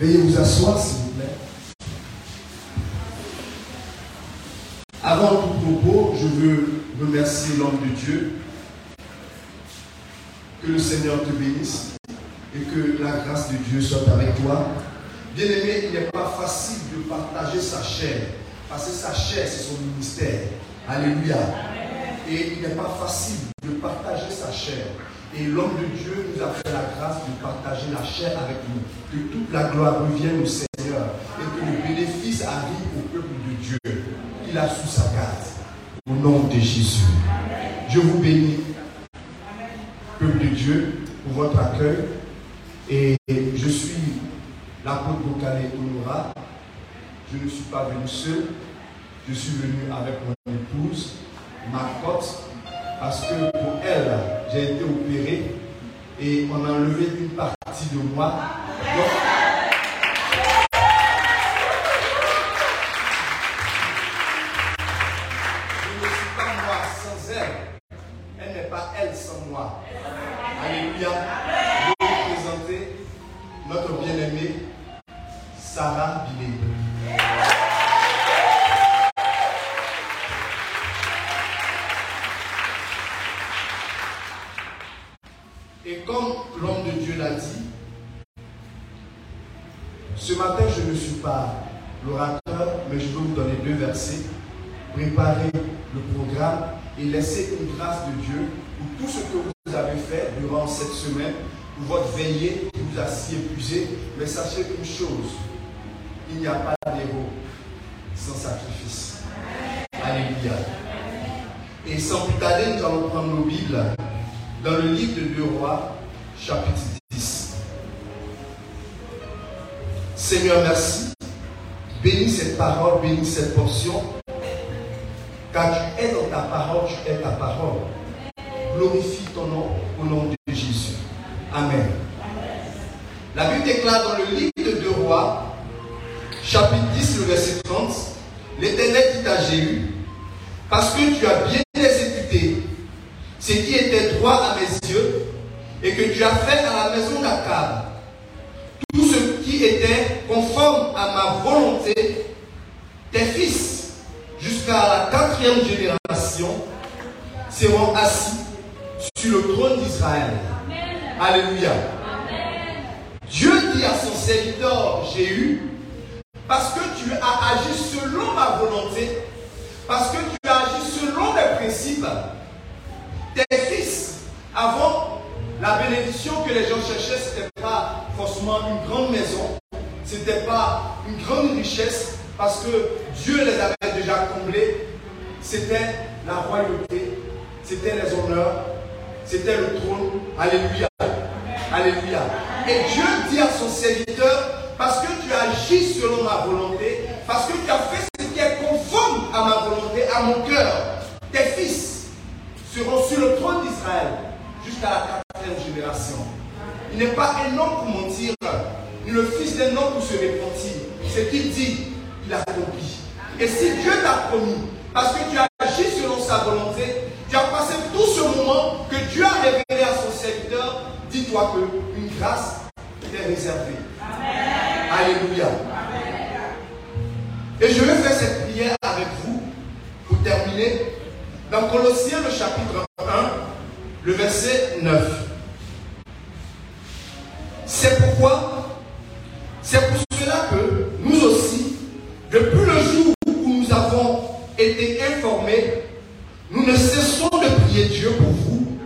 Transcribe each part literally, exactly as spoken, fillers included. Veuillez vous asseoir, s'il vous plaît. Avant tout propos, je veux remercier l'homme de Dieu. Que le Seigneur te bénisse et que la grâce de Dieu soit avec toi. Bien-aimé, il n'est pas facile de partager sa chair, parce que sa chair, c'est son ministère. Alléluia. Et il n'est pas facile de partager sa chair. Et l'homme de Dieu nous a fait la grâce de partager la chair avec nous. Que toute la gloire revienne au Seigneur et que le bénéfice arrive au peuple de Dieu. Il a sous sa garde. Au nom de Jésus. Je vous bénis, peuple de Dieu, pour votre accueil. Et je suis l'apôtre Bocalé Honorat. Je ne suis pas venu seul. Je suis venu avec mon épouse, Marcotte, parce que pour elle, j'ai été opéré et on a enlevé une partie de moi. Donc, je ne suis pas moi sans elle. Elle n'est pas elle sans moi. Alléluia. Je vais vous présenter notre bien-aimée, Sarah Billet. Ce matin, je ne suis pas l'orateur, mais je veux vous donner deux versets. Préparez le programme et laissez une grâce de Dieu pour tout ce que vous avez fait durant cette semaine, pour votre veillée qui vous a si épuisé. Mais sachez une chose, il n'y a pas d'héros sans sacrifice. Alléluia. Et sans plus tarder, nous allons prendre nos Bibles dans le livre de deux Rois, chapitre dix. Seigneur, merci. Bénis cette parole, bénis cette portion. Car tu es dans ta parole, tu es ta parole. Glorifie ton nom au nom de Jésus. Amen. La Bible déclare dans le livre de deux Rois, chapitre dix, le verset trente, l'Éternel dit à Jéhu, parce que tu as bien exécuté ce qui était droit à mes yeux et que tu as fait à la maison d'Akab, tout ce qui était conforme à ma volonté, tes fils, jusqu'à la quatrième génération, seront assis sur le trône d'Israël. Amen. Alléluia. Amen. Dieu dit à son serviteur Jéhu, parce que tu as agi selon ma volonté, parce que tu as agi selon mes principes, tes fils, avant la bénédiction que les gens cherchaient, ce n'était pas forcément une grande maison, ce n'était pas une grande richesse, parce que Dieu les avait déjà comblés. C'était la royauté, c'était les honneurs, c'était le trône. Alléluia. Alléluia. Et Dieu dit à son serviteur, parce que tu agis selon ma volonté, parce que tu as fait ce qui est conforme à ma volonté, à mon cœur, tes fils seront sur le trône d'Israël jusqu'à la quatrième génération. Il n'est pas un homme pour mentir, ni le fils d'un homme pour se repentir. Ce qu'il dit, il accomplit. Et si Dieu t'a promis, parce que tu as agi selon sa volonté, tu as passé tout ce moment que Dieu a révélé à son serviteur, dis-toi que une grâce t'est réservée. Amen. Alléluia. Amen. Et je vais faire cette prière avec vous pour terminer. Dans Colossiens, le chapitre un, le verset neuf. C'est pourquoi, c'est pour cela que nous aussi, depuis le jour où nous avons été informés, nous ne cessons de prier Dieu pour vous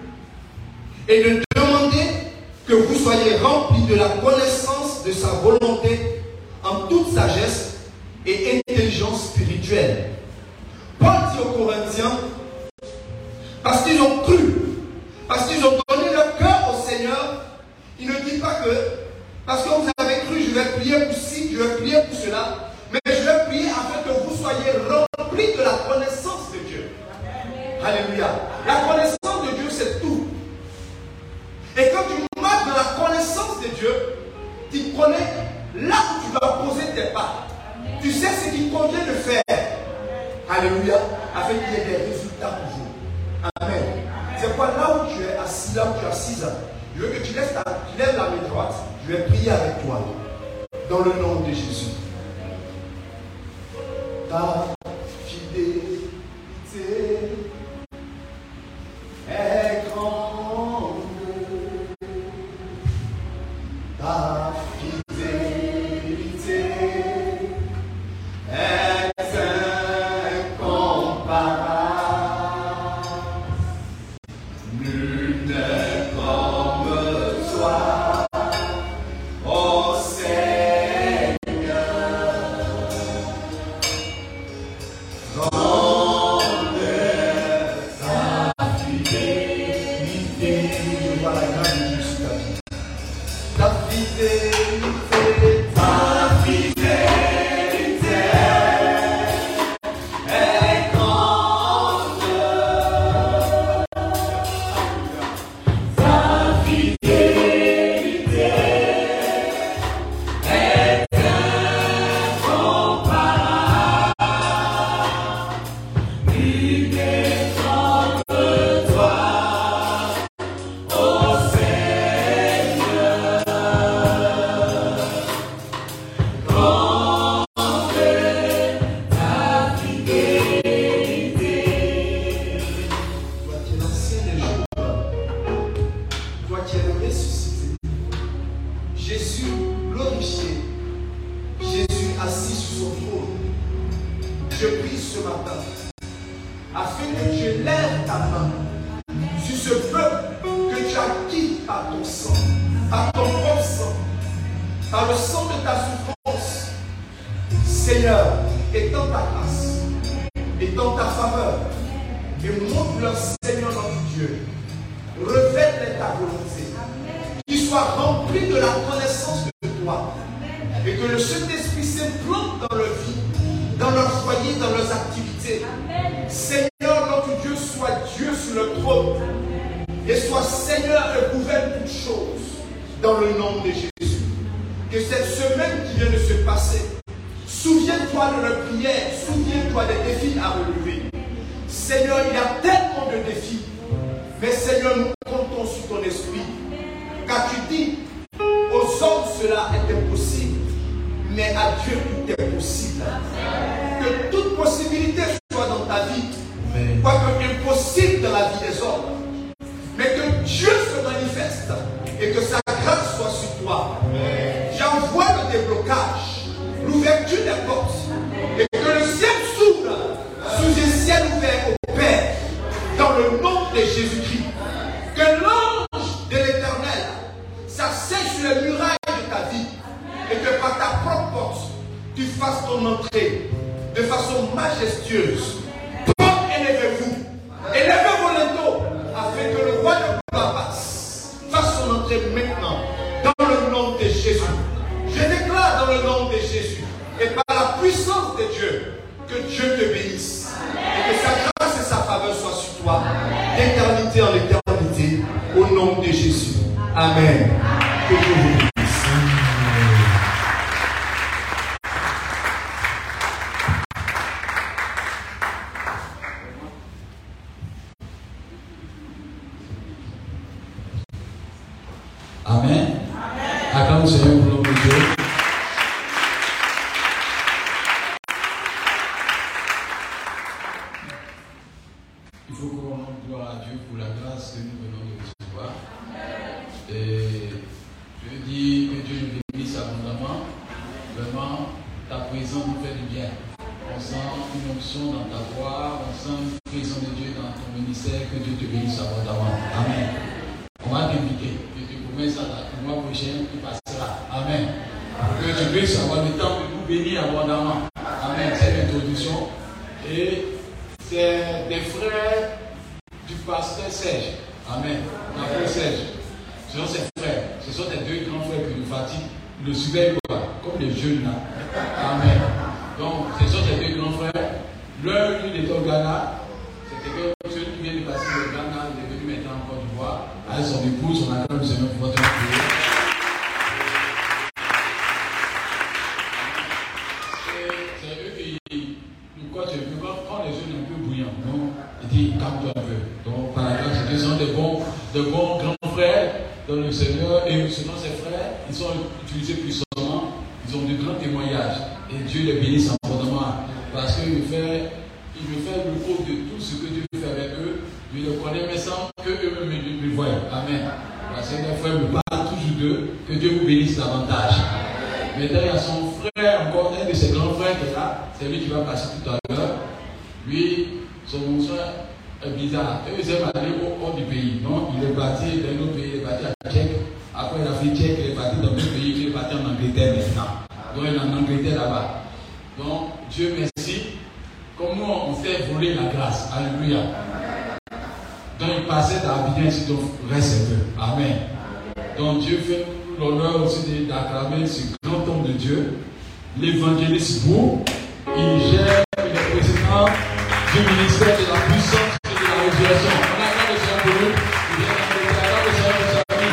et de demander que vous soyez remplis de la connaissance de sa volonté en toute sagesse et intelligence spirituelle. Paul dit aux Corinthiens, parce qu'ils ont cru, parce qu'ils ont donné leur cœur au Seigneur, il ne dit pas que, parce que vous avez cru, je vais prier pour ci, je vais prier pour cela, mais je vais prier afin que vous soyez remplis de la connaissance de Dieu. Alléluia. La connaissance de Dieu, c'est tout. Et quand tu marches dans la connaissance de Dieu, tu connais là où tu vas poser tes pas. Tu sais ce qu'il convient de faire. Alléluia. Afin qu'il y ait des résultats pour vous. Amen. C'est pas là où tu es assis, là où tu es assise. Je veux que tu lèves, ta, tu lèves la main droite. Je vais prier avec toi. dans le nom de Jésus. Ta fidélité est grande. Ta fidélité est incomparable. Nul n'est comme toi, ô Ils ont de grands témoignages. Et Dieu les bénisse abondamment. Parce qu'il me fait le pauvre de tout ce que Dieu fait avec eux. Je les connais, mais sans qu'eux-mêmes me, me voient. Amen. Parce que les frères me parlent toujours d'eux. Que Dieu vous bénisse davantage. Maintenant, il y a son frère, encore un de ses grands frères qui est là. C'est lui qui va passer tout à l'heure. Lui, son frère est bizarre. Eux, ils aiment aller hors du pays. Non, il est parti dans nos pays. Il est parti à Tchèque. Après, il a fait Tchèque. Il est parti dans notre pays. Il est parti en Angleterre maintenant. Donc, il est en Angleterre là-bas. Donc, Dieu merci. Comment on fait voler la grâce? Alléluia. Donc, il passait d'Abidjan ici, donc reste un peu. Amen. Donc, Dieu fait l'honneur aussi d'acclamer ce grand homme de Dieu, l'évangéliste Bou. Il gère le président du ministère de la puissance et de la résurrection. On attend le Seigneur pour nous. Il attend le Seigneur pour sa vie.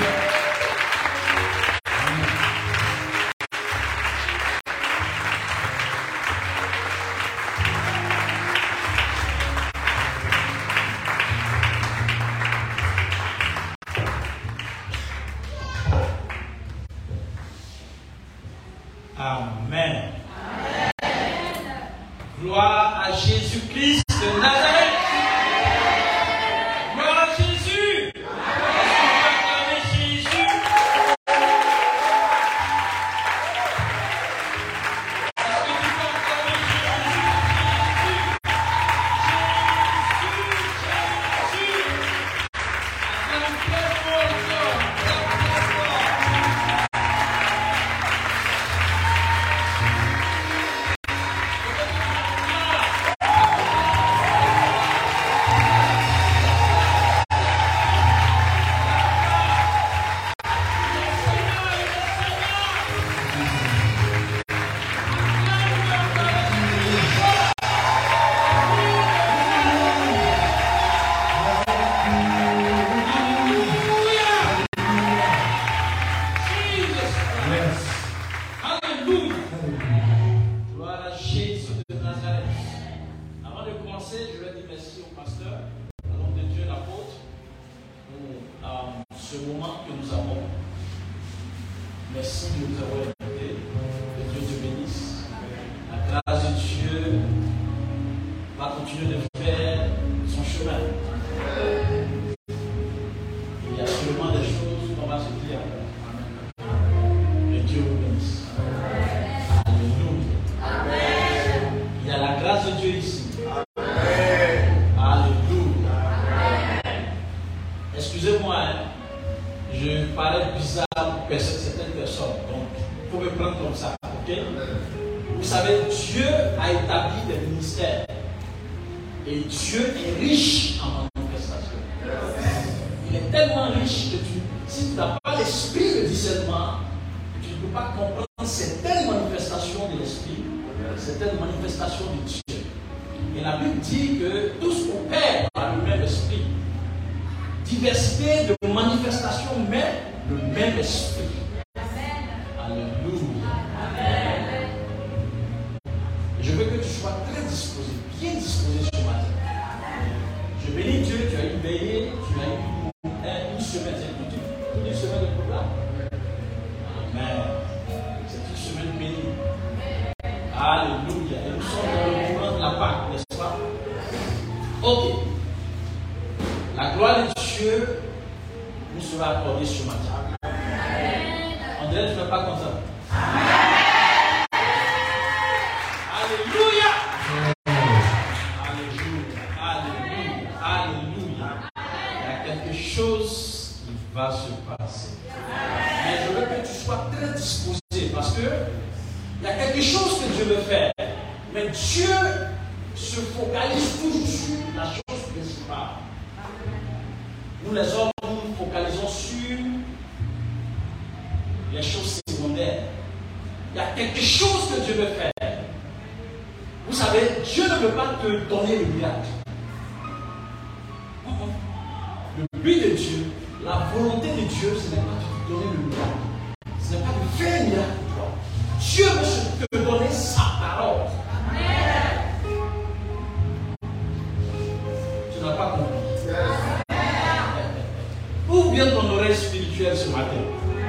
Ton oreille spirituelle ce matin.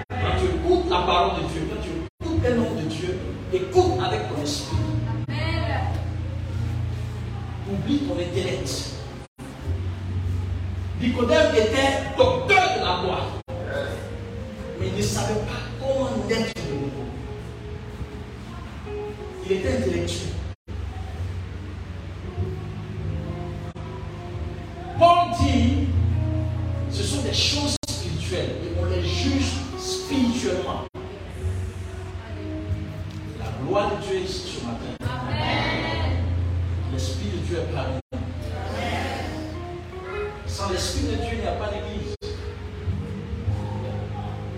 Quand tu écoutes la parole de Dieu, quand tu écoutes le nom de Dieu, oublie ton intellect. Nicodème était docteur de la loi, mais il ne savait pas comment naître de nouveau. Il était intellectuel. Paul dit, ce sont des choses spirituelles et on les juge spirituellement. La gloire de Dieu est ici ce matin. Amen. L'Esprit de Dieu est parmi nous. Sans l'Esprit de Dieu, il n'y a pas d'église.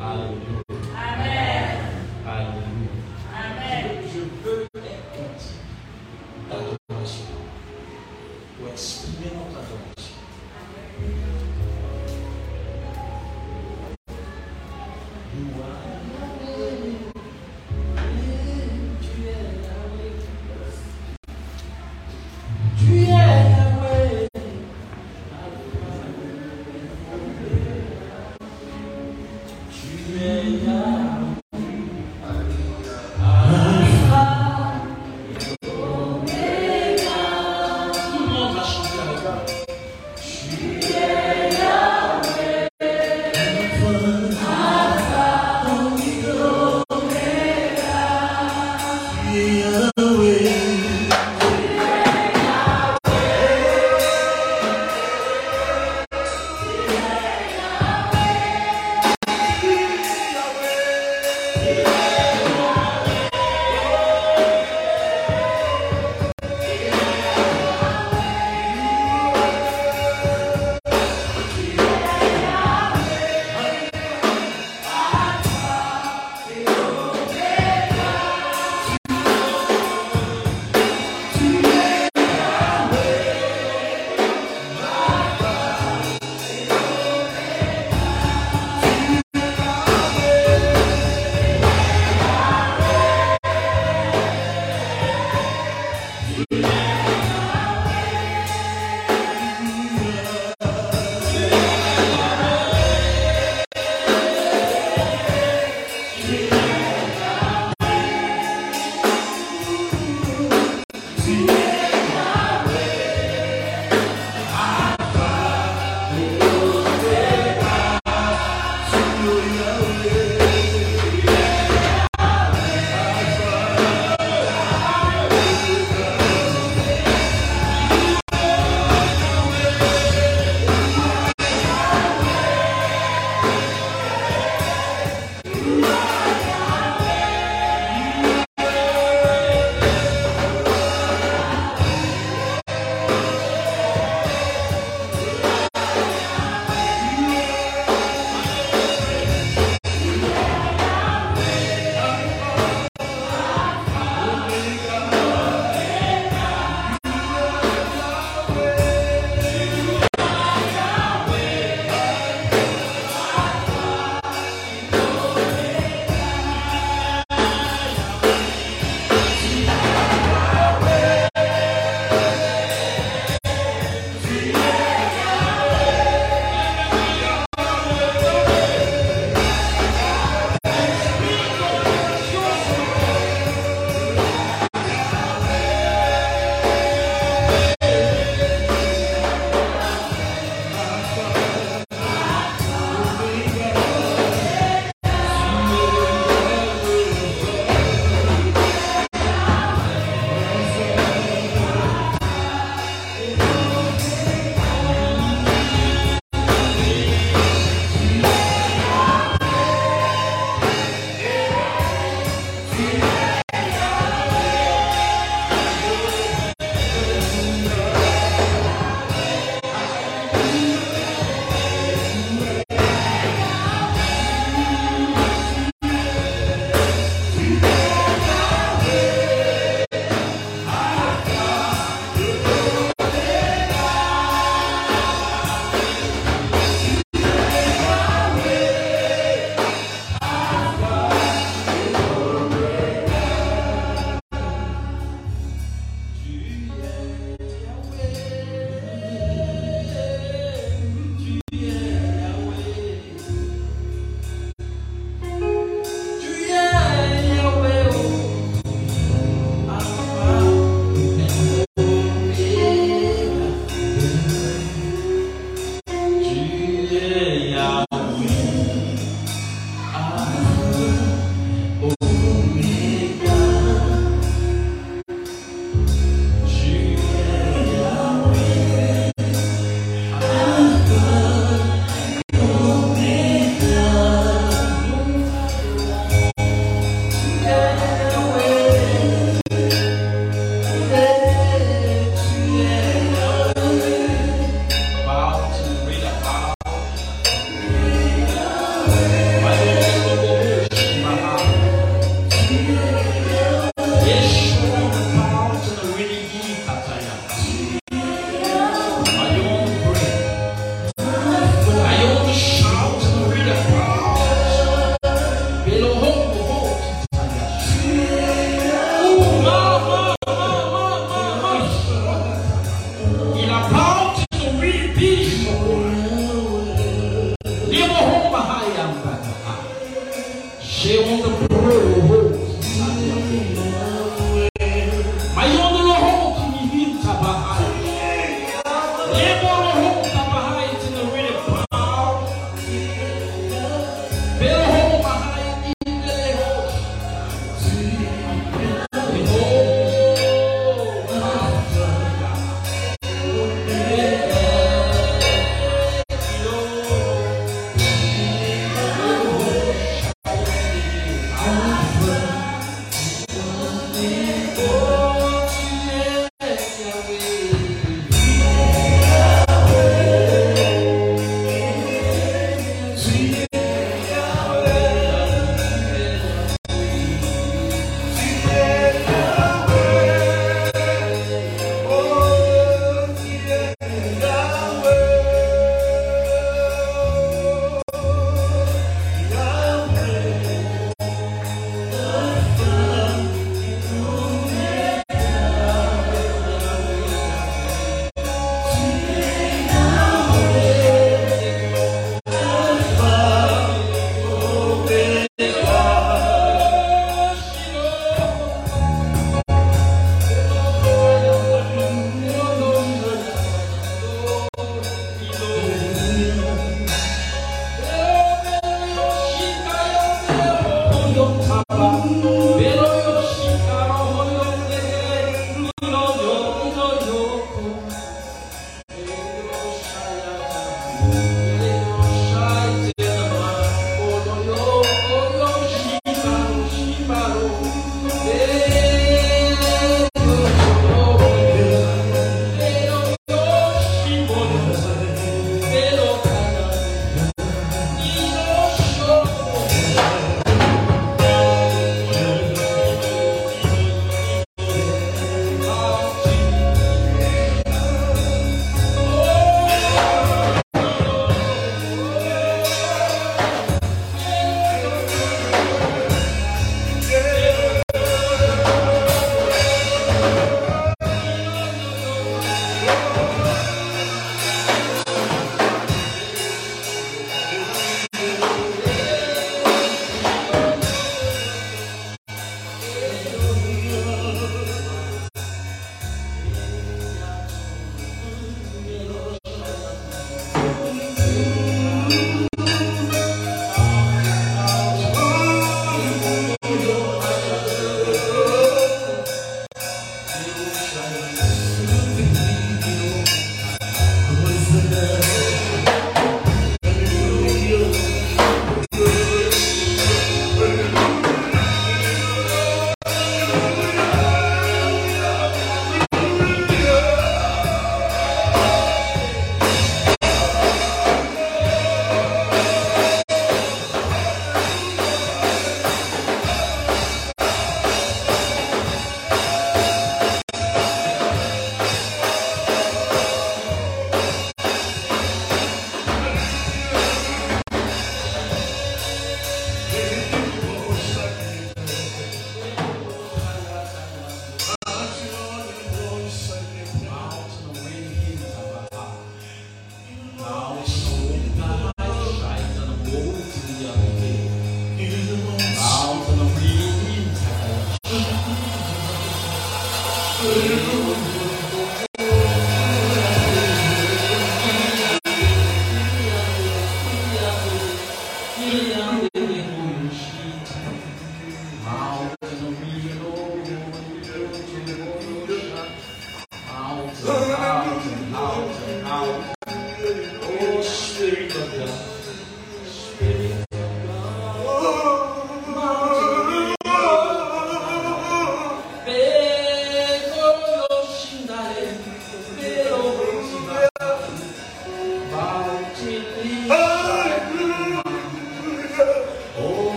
Alléluia. Amen. Alléluia. Amen. Je veux un cantique d'adoration pour exprimer notre adoration. You are. Tu es la vraie.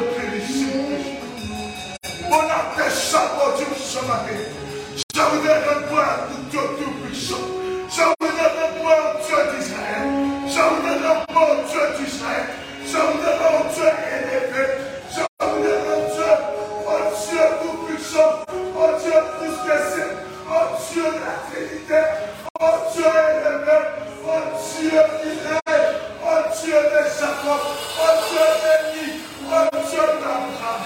te bénissons. Mon appel s'accorde ce matin. Je voudrais revoir tout Dieu tout-puissant. Je voudrais revoir Dieu d'Israël. Je voudrais revoir Dieu d'Israël. Je voudrais revoir Dieu élevé. Je voudrais revoir Dieu, oh Dieu tout-puissant. Oh Dieu tout spécial. Oh Dieu de la Trinité. Oh Dieu élevé. Oh Dieu d'Israël. Oh Dieu de Jacob. Oh Dieu béni. Oh Dieu d'Abraham.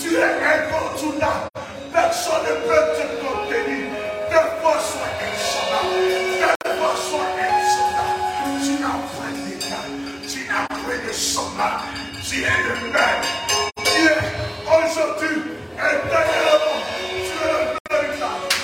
Tu es incontournable. Personne ne peut te contenir. Tes forces sont exondables. Tes forces sont exondables. Tu n'as pas d'état. Tu n'as pas de sommeil. Tu es le maître. Tu es aujourd'hui éternellement. Tu es le véritable Dieu.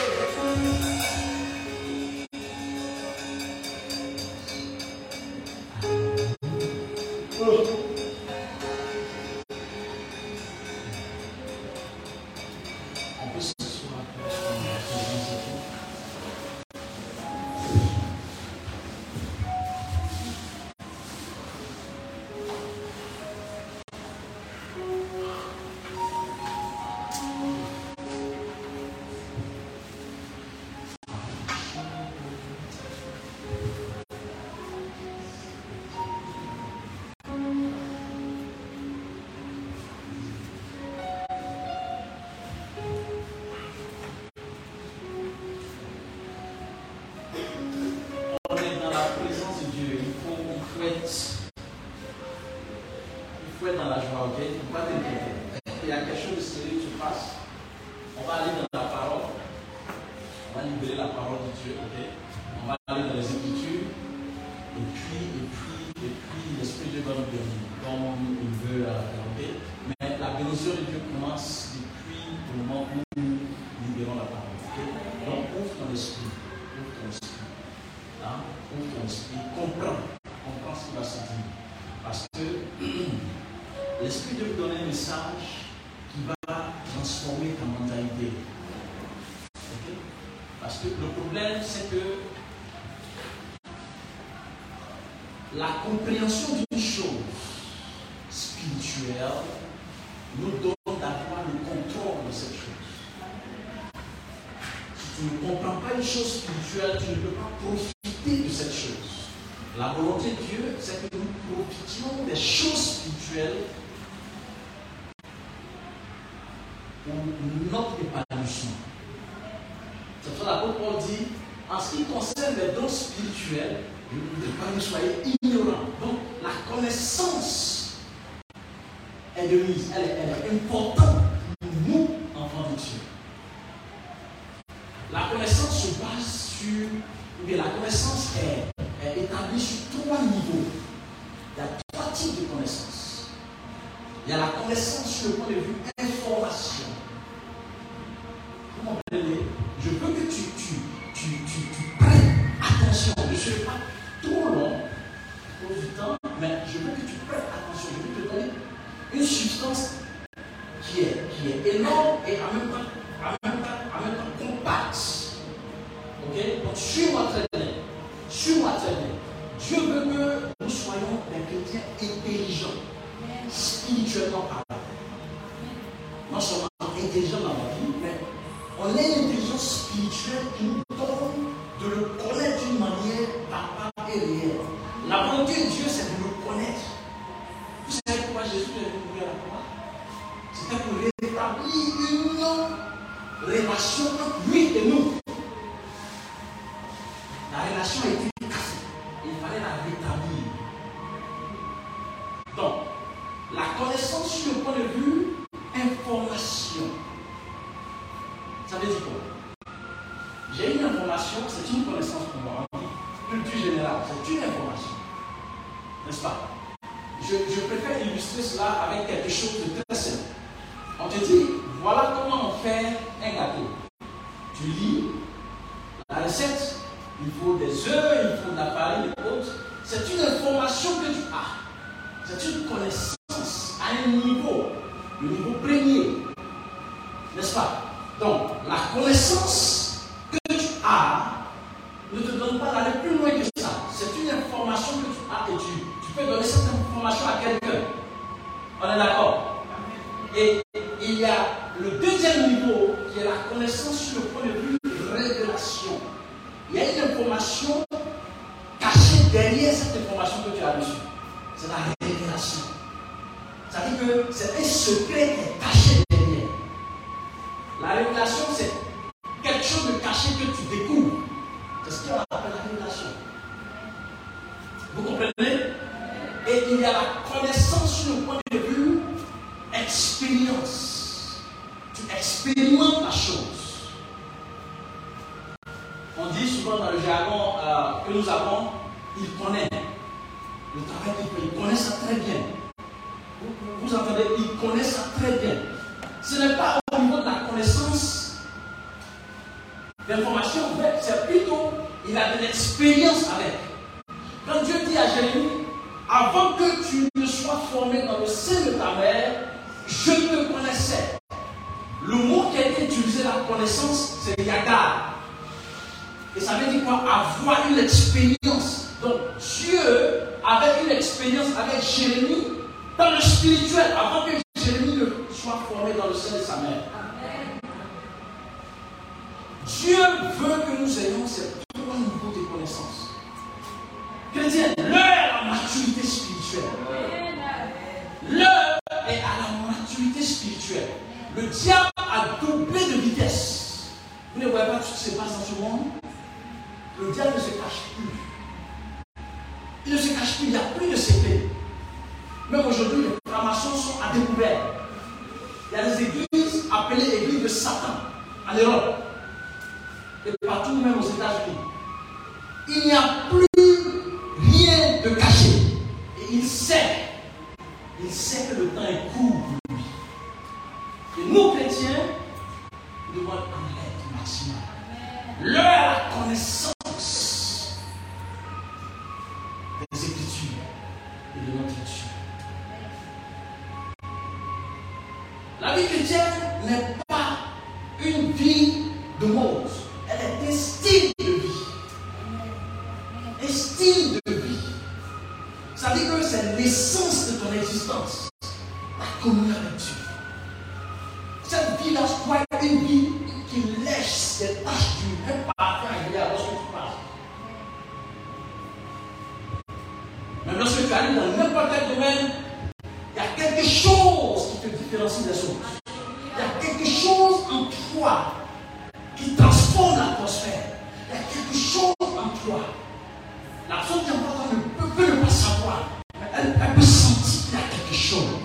C'est une information que tu as. C'est une connaissance à un niveau, le niveau premier, n'est-ce pas? Donc, la connaissance que tu as ne te donne pas d'aller plus loin que ça. C'est une information que tu as et tu, tu peux donner cette information à quelqu'un. On est d'accord? Et il y a le deuxième niveau qui est la connaissance sur le point de vue de révélation. Il y a une information cachée derrière cette information que tu as reçue. C'est la révélation. Ça veut dire que c'est un secret qui est caché derrière. La révélation, c'est quelque chose de caché que tu découvres. C'est ce qu'on appelle la révélation. Vous comprenez? Et il y a la connaissance sur le point de vue expérience. Tu expérimentes la chose. On dit souvent dans le jargon euh, que nous avons, il connaît. Le travail qu'il fait, il connaît ça très bien. Vous, vous entendez, il connaît ça très bien. Ce n'est pas au niveau de la connaissance d'information, mais c'est plutôt, il a de l'expérience avec. Quand Dieu dit à Jérémie, avant que tu ne sois formé dans le sein de ta mère, je te connaissais. Le mot qui a été utilisé, la connaissance, c'est yada. Et ça veut dire quoi? Avoir une expérience. Donc, Dieu avait une expérience avec Jérémie dans le spirituel, avant que Jérémie ne soit formé dans le sein de sa mère. Amen. Dieu veut que nous ayons ces trois niveaux de connaissance. Chrétien, l'heure est à la maturité spirituelle. L'heure est à la maturité spirituelle. Le diable a doublé de vitesse. Vous ne voyez pas tout ce qui se passe dans ce monde? Le diable ne se cache plus. Il ne se cache plus, il n'y a plus de secret. Même aujourd'hui, les francs-maçons sont à découvert. Il y a des églises appelées églises de Satan en Europe et partout, même aux États-Unis. Il n'y a plus rien de caché. Et il sait, il sait que le temps est court pour lui. Et nous, chrétiens, nous devons en être maximum. L'heure à la connaissance des Écritures et de notre Dieu. La vie chrétienne n'est pas une vie de mode. Elle est un style de vie. Un style de vie. Ça veut dire que c'est l'essence de ton existence. La communion avec Dieu. Cette vie-là doit être une vie qui lèche des tâches du même parfum agréable lorsque tu parles. Mais lorsque tu arrives dans n'importe quel domaine, il y a quelque chose qui te différencie des autres. Il y a quelque chose en toi qui transforme l'atmosphère. Il y a quelque chose en toi. La personne qui est importante ne peut, peut ne pas savoir, mais elle, elle peut sentir qu'il y a quelque chose.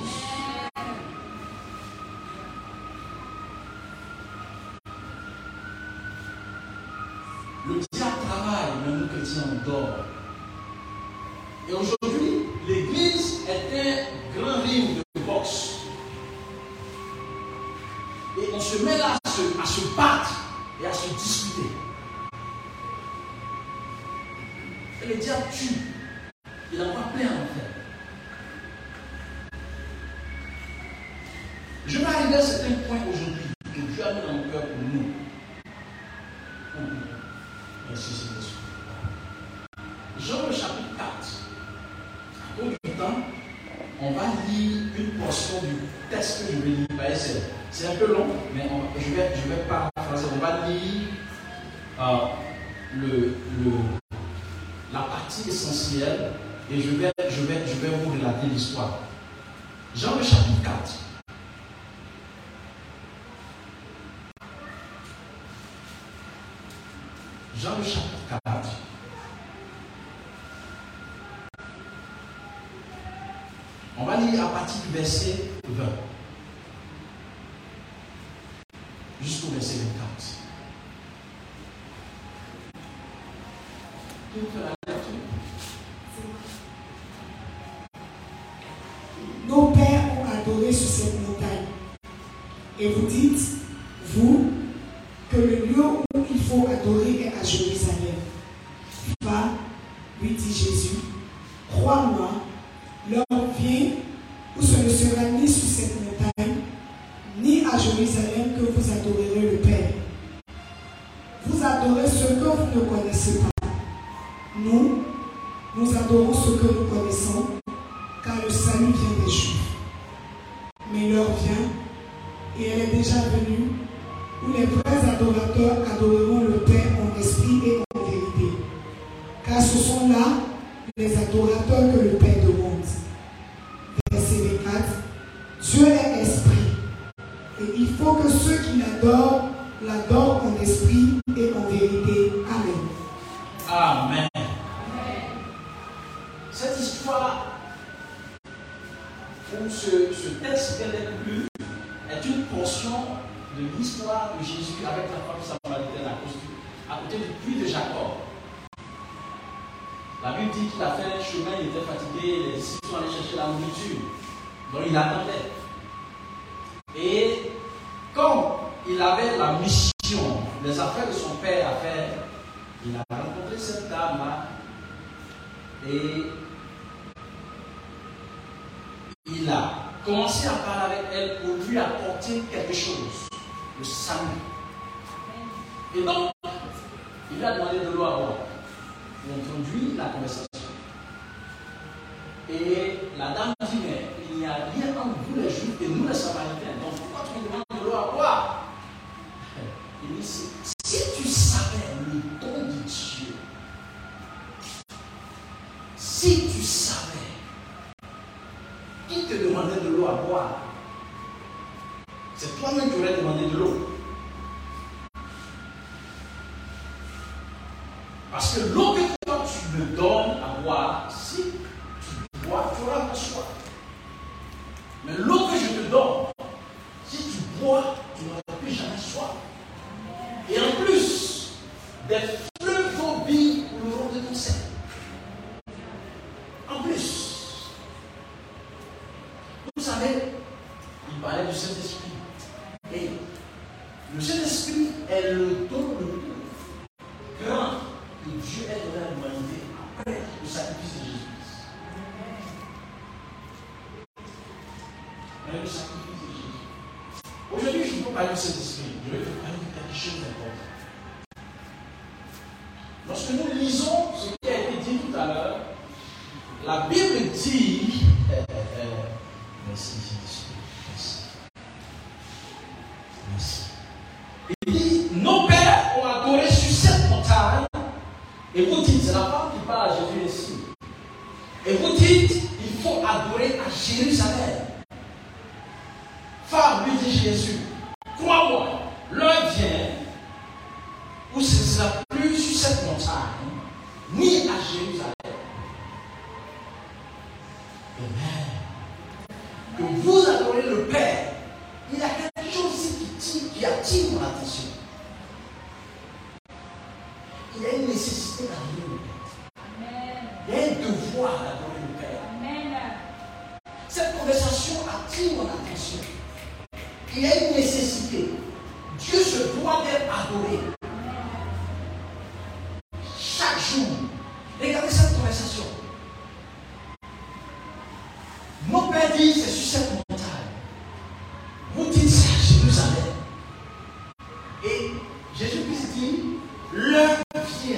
Le diable travaille, mais nous chrétiens, on dort. Et aujourd'hui, l'église est un grand ring de boxe. Et on se met là à se, à se battre et à se discuter. Et le diable tue. Il envoie plein en enfer. Je vais arriver à certains points aujourd'hui que Dieu a mis dans le cœur pour nous. Merci, Seigneur. Jean le chapitre quatre. Au bout du temps, on va lire une portion du texte que je vais lire. C'est, c'est un peu long, mais on, je vais, je vais paraphraser. On va lire euh, le, le, la partie essentielle et je vais, je vais, je vais vous relater l'histoire. Jean le chapitre quatre. Jean le chapitre quatre. On va lire à partir du verset vingt jusqu'au verset vingt-quatre. Qui veut faire la lecture? Nos pères ont adoré sur cette montagne. Et vous dites, vous, que le lieu où il faut adorer est à Jérusalem. Va, lui dit Jésus, crois-moi, L'homme vient ou ce ne sera ni sur cette montagne, ni à Jérusalem que vous adorerez le Père. Vous adorez ce que vous ne connaissez pas. Nous, nous adorons ce que nous connaissons, car le salut vient des Juifs. Mais l'heure vient, et elle est déjà venue, où les vrais adorateurs adoreront le Père en esprit et en vérité. Car ce sont là les adorateurs que le Père demande. Verset vingt-quatre. Dieu est esprit, et il faut que ceux qui l'adorent, l'adorent en esprit et en vérité. Amen. Amen. Cette histoire, ou ce, ce texte qu'elle est plus, est une portion de l'histoire de Jésus avec la femme samaritaine à côté du puits de Jacob. La Bible dit qu'il a fait un chemin, il était fatigué, les disciples sont allés chercher la nourriture dont il attendait. Et quand il avait la mission, les affaires de son père à faire, il a rencontré cette dame-là et il a commencé à parler avec elle pour lui apporter quelque chose, le salut. Et donc, il lui a demandé de l'eau à boire. Il introduit la conversation. Et la dame dit, mais il n'y a rien entre vous les Juifs et nous les Samaritains. Donc pourquoi tu me demandes de l'eau à boire? Il dit, si tu savais le don de Dieu, si tu savais qui te demandait de l'eau à boire, c'est toi-même qui aurais demandé de l'eau. Parce que l'eau que toi tu me donnes à boire, si tu bois, tu auras ta soif. Mais l'eau que je te donne, si tu bois, tu n'auras plus jamais soif. Et en plus, des fleuves vont billent pour le rond de ton sein. En plus, vous savez, il parlait du Saint-Esprit. Et le Saint-Esprit est le don le plus grand que Dieu ait donné à l'humanité après le sacrifice de Jésus-Christ. Après le sacrifice de Jésus. Aujourd'hui, je ne peux pas parler de cet esprit. Je vais te parler de quelque chose d'important. Lorsque nous lisons ce qui a été dit tout à l'heure, la Bible dit euh, euh, merci, Jésus. Merci. Merci. Il dit nos pères ont adoré sur cette montagne. Et vous dites, c'est la femme qui parle à Jésus ici. Et vous dites, il faut adorer à Jérusalem. Femme, lui dit Jésus, crois-moi, l'heure vient où ce ne sera plus sur cette montagne, ni à Jérusalem. Amen. Que vous adorez le Père, il y a quelque chose ici qui attire mon attention. Il y a une nécessité d'adorer le Père. Il y a un devoir d'adorer le Père. Amen. Cette conversation attire mon attention. Il y a une nécessité. Dieu se doit d'être adoré. Amen. Chaque jour. Regardez cette conversation. Mon Père dit, c'est sur cette montagne. Vous dites ça, Jérusalem. Et Jésus-Christ dit, l'heure vient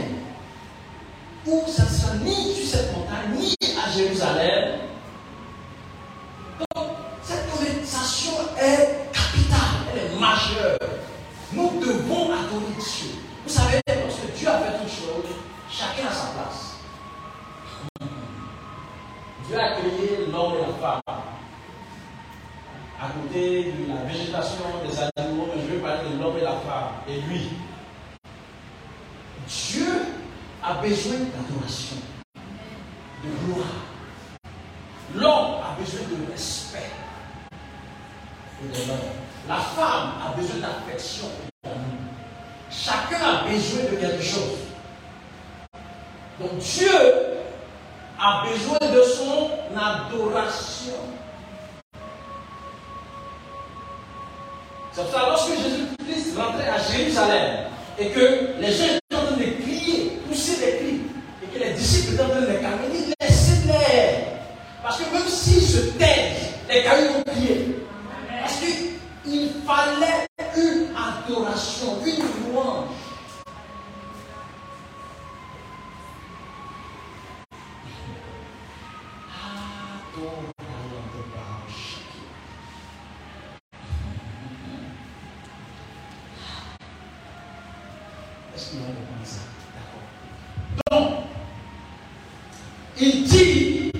où ça ne sera ni sur cette montagne, ni à Jérusalem. Donc, cette conversation est capitale, elle est majeure. Nous devons adorer Dieu. Vous savez, lorsque Dieu a fait toutes choses, chacun a sa place. Dieu a créé l'homme et la femme. À côté de la végétation, des animaux, je vais parler de l'homme et la femme, et lui. Dieu a besoin d'adoration, de gloire. L'homme a besoin de respect et de l'honneur. La femme a besoin d'affection et d'amour. Chacun a besoin de quelque chose. Donc Dieu a besoin de son adoration. C'est pour ça que lorsque Jésus-Christ rentrait à Jérusalem et que les gens pousser les cris et que les disciples étaient en train de les calmer, laissez-les. Parce que même se taisent, les cailloux aux pieds. Parce qu'il fallait une adoration, une louange. Est-ce qu'on va comprendre ça? D'accord. Donc, il dit,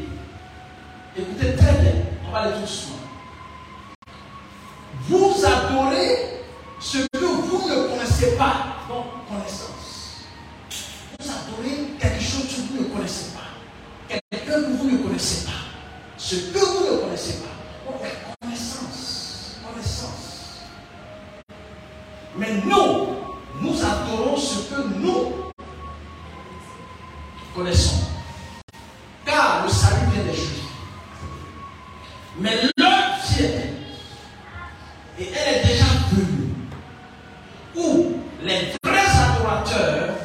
écoutez très bien, on va aller tout doucement. Vous adorez ce que vous ne connaissez pas, donc connaissance. Vous adorez quelque chose que vous ne connaissez pas, quelqu'un que vous ne connaissez pas, ce que vous ne connaissez pas. Donc la connaissance, connaissance. Mais nous, nous adorons ce que nous connaissons. Car le salut vient des Juifs. Mais l'heure vient. Et elle est déjà venue. Où les vrais adorateurs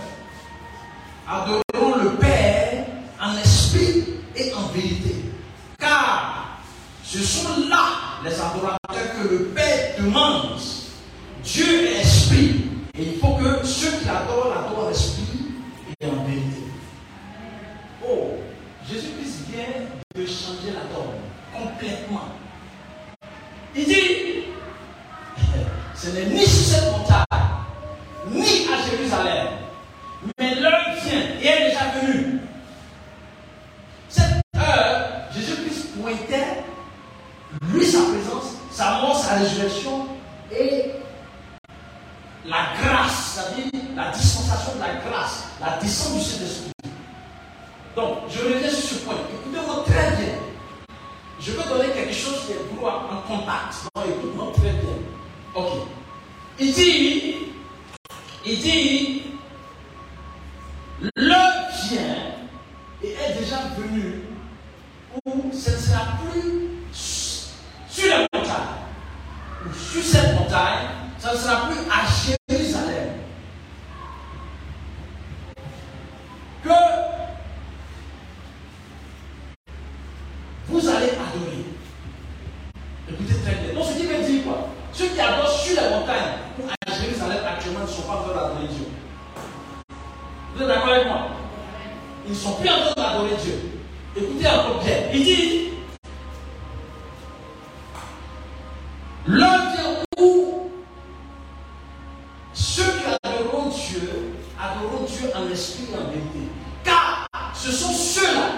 adoreront le Père en esprit et en vérité. Car ce sont là les adorateurs que le Père demande. Dieu est esprit. Et il faut que ceux qui l'adorent, l'adorent en esprit et en vérité. Oh, Jésus-Christ vient de changer la donne complètement. Il dit, ce n'est ni sur cette montagne, ni à Jérusalem, mais l'heure vient et elle est déjà venue. Cette heure, Jésus-Christ pointait, lui sa présence, sa mort, sa résurrection et la grâce, c'est-à-dire la dispensation de la grâce, la descente du Saint-Esprit. Donc, je reviens sur ce point. Écoutez-moi très bien. Je vais donner quelque chose qui est droit en contact. Donc, écoutez-moi très bien. Ok. Il dit, il dit, l'heure vient et est déjà venue où ce ne sera plus sur la montagne ou sur cette montagne. Ça ne sera plus à Jérusalem que vous allez adorer. Écoutez très bien. Donc ce qui veut dire quoi? Ceux qui adorent sur la montagne ou à Jérusalem actuellement ne sont pas en train d'adorer Dieu. Vous êtes d'accord avec moi? Ils ne sont plus en train d'adorer Dieu. Écoutez encore bien. Il dit l'homme vient où? Ceux qui adoreront Dieu, adoreront Dieu en esprit et en vérité. Car ce sont ceux-là,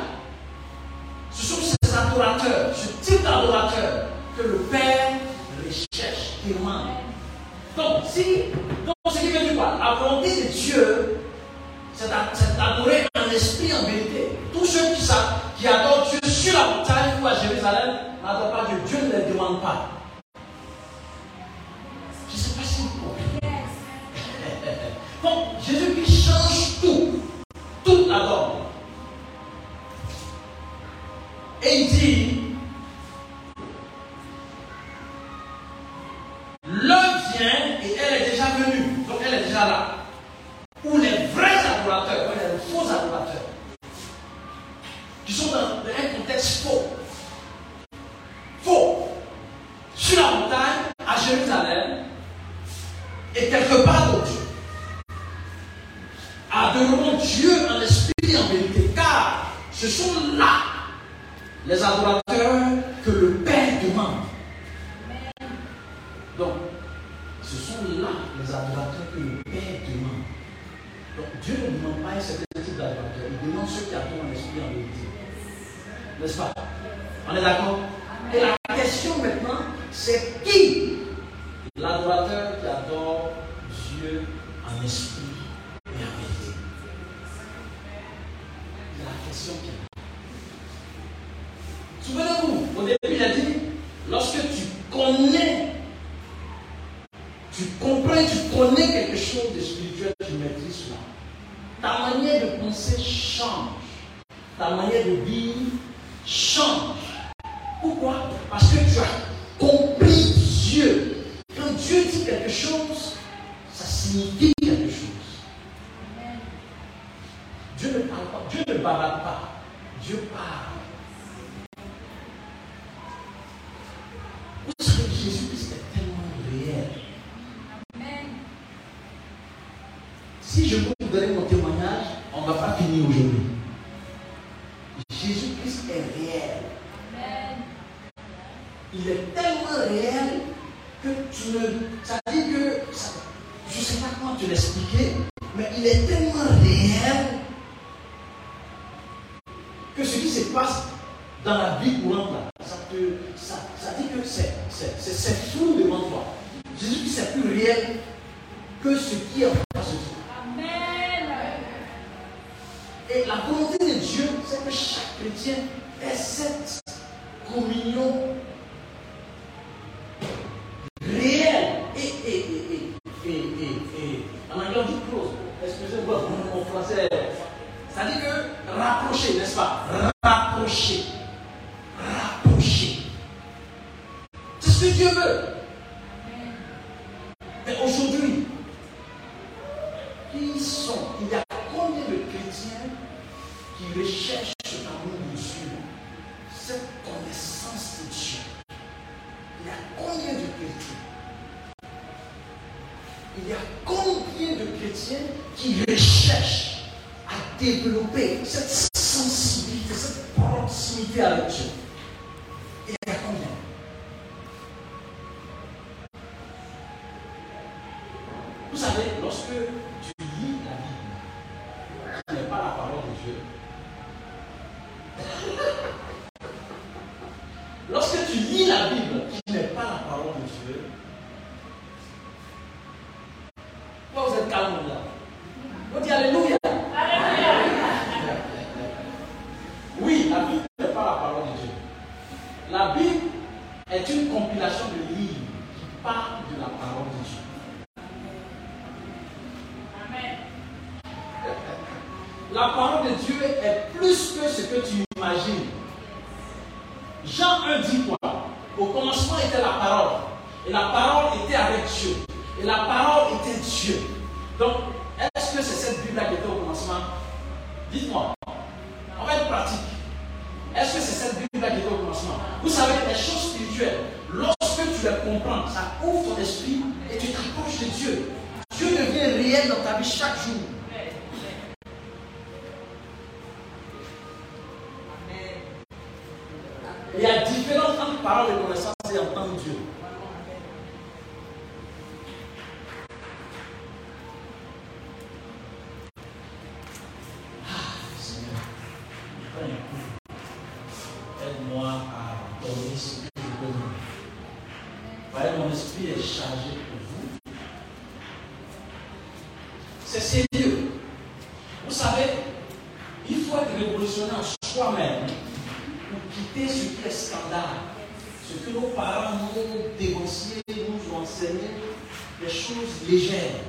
ce sont ces adorateurs, ce type d'adorateurs que le Père recherche, demande. Donc, si, donc ce qui veut dire quoi? La volonté de Dieu, c'est d'adorer en esprit et en vérité. Tous ceux qui, qui adorent Dieu sur la montagne ou à Jérusalem n'adorent pas Dieu. Dieu ne les demande pas. Je ne sais pas si vous comprenez. Donc, Jésus-Christ change tout, toute la donne. Et il dit, l'heure vient et elle est déjà venue, donc elle est déjà là. Où les vrais adorateurs, où les faux adorateurs, qui sont dans un contexte faux, faux, sur la montagne, à Jérusalem, et quelque part d'autre. Adorons Dieu en esprit et en vérité, car ce sont là les adorateurs que le Père demande. Donc, ce sont là les adorateurs que le Père demande. Donc, Dieu ne demande pas un certain type d'adorateur, il demande ceux qui adorent en esprit et en vérité. N'est-ce pas? On est d'accord? Et la question maintenant, c'est qui l'adorateur qui adore Dieu en esprit? Souvenez-vous, au début j'ai dit, lorsque tu connais, tu comprends, tu connais quelque chose de spirituel, tu maîtrises cela. Ta manière de penser change. Ta manière de vivre change. Pourquoi? Parce que tu as compris Dieu. Quand Dieu dit quelque chose, ça signifie quelque chose. Dieu ne parle pas, Dieu ne bavarde pas, Dieu parle. Si je vous donne mon témoignage, on ne va pas finir aujourd'hui. Jésus-Christ est réel. Il est tellement réel que tu ne... Ça dit que... Ça, je ne sais pas comment te l'expliquer, mais il est tellement réel que ce qui se passe dans la vie courante, ça, te, ça, ça dit que c'est, c'est, c'est, c'est flou devant toi. Jésus-Christ est plus réel que ce qui est en face de toi. Amen. Et la volonté de Dieu, c'est que chaque chrétien ait cette communion réelle et, et, et, et, et, et, en anglais on dit close, excusez-moi, en français, ça dit que rapprocher, n'est-ce pas? Rapprocher. Rapprocher. C'est ce que Dieu veut. Mais aujourd'hui, qui sont, il y a combien de chrétiens qui recherchent l'amour de Dieu, cette connaissance de Dieu? Il y a combien de chrétiens? Il y a combien de chrétiens qui recherchent à développer cette sensibilité, cette proximité avec Dieu? Il y a combien? Vous savez, lorsque tu lis la Bible, tu n'es pas la parole de Dieu. Lorsque tu lis la Bible, tu n'es pas la parole de Dieu. Quand vous êtes calme là, on dit Alléluia. Alléluia. Oui, la Bible n'est pas la parole de Dieu. La Bible est une compilation de livres qui parlent de la parole de Dieu. La parole de Dieu est plus que ce que tu imagines. Jean un dit quoi? Au commencement était la parole. Et la parole était avec Dieu. Et la parole était Dieu. Donc, est-ce que c'est cette Bible-là qui était au commencement? Dites-moi. On va être pratique. Est-ce que c'est cette Bible-là qui était au commencement? Vous savez, les choses spirituelles, lorsque tu les comprends, ça ouvre ton esprit et tu t'approches de Dieu. Dieu devient réel dans ta vie chaque jour. Il y a différentes paroles de connaissance et entendre Dieu. Ah, Seigneur, aide-moi à donner ce que je peux. Voyez, mon esprit est chargé pour vous. C'est sérieux. Vous savez, il faut être révolutionnaire en soi-même. Quitter ce qui est standard, ce que nos parents nous ont dévancé, nous ont enseigné, des choses légères.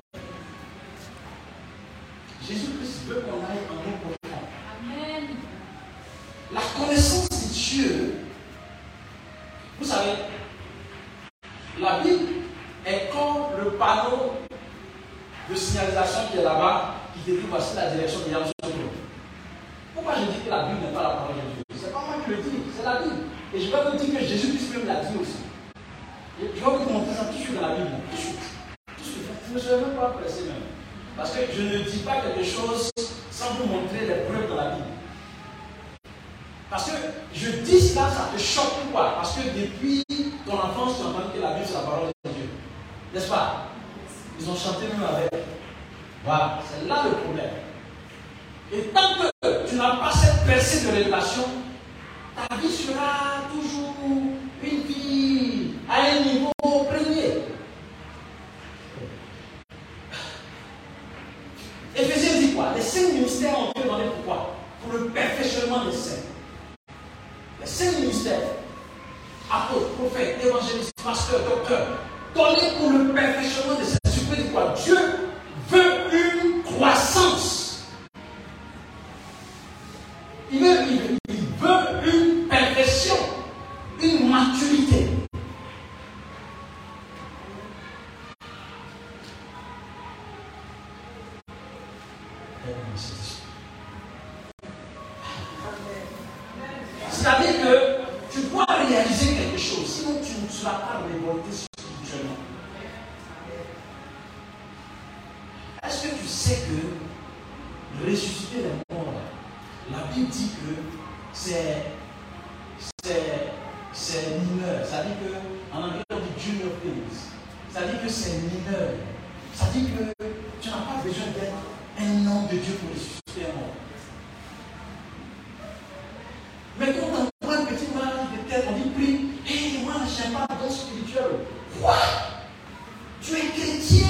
Jésus-Christ veut qu'on aille en nous profond. Amen. La connaissance de Dieu, vous savez, la Bible est comme le panneau de signalisation qui est là-bas, qui te dit voici la direction de Yahshua. Pourquoi je dis que la Bible n'est pas la parole de Dieu? Le dit, c'est la Bible. Et je vais vous dire que Jésus-Christ même l'a dit aussi. Et je vais vous montrer ça tout de suite dans la Bible. Tout de suite. Tout de suite. Vous ne serez même pas pressé même. Parce que je ne dis pas quelque chose sans vous montrer les preuves dans la Bible. Parce que je dis cela, ça te choque pourquoi? Parce que depuis ton enfance, tu entends que la Bible c'est la parole de Dieu. N'est-ce pas? Ils ont chanté même avec. Voilà, c'est là le problème. Et tant que tu n'as pas cette percée de révélation, ta vie sera toujours une vie à un niveau premier. Éphésiens dit quoi? Les cinq ministères ont été donnés pour quoi? Pour le perfectionnement des saints. Les cinq ministères, apôtres, prophètes, évangélistes, pasteurs, docteurs, donnés pour le perfectionnement des saints. Tu peux dire quoi? Dieu veut une croissance. Il veut, il veut. Une perfection, une maturité. C'est-à-dire que tu dois réaliser quelque chose, sinon tu ne seras pas révolté spirituellement. Est-ce que tu sais c'est que ressusciter les morts, la Bible dit que c'est, c'est, c'est mineur. Ça dit que, en anglais, on dit junior things. Ça dit que c'est mineur. Ça dit que tu n'as pas besoin d'être un homme de Dieu pour ressusciter un mort. Mais quand on prend une petite maladie de tête, on dit prie, hé, moi, je n'aime pas le don spirituel. Quoi? Tu es chrétien.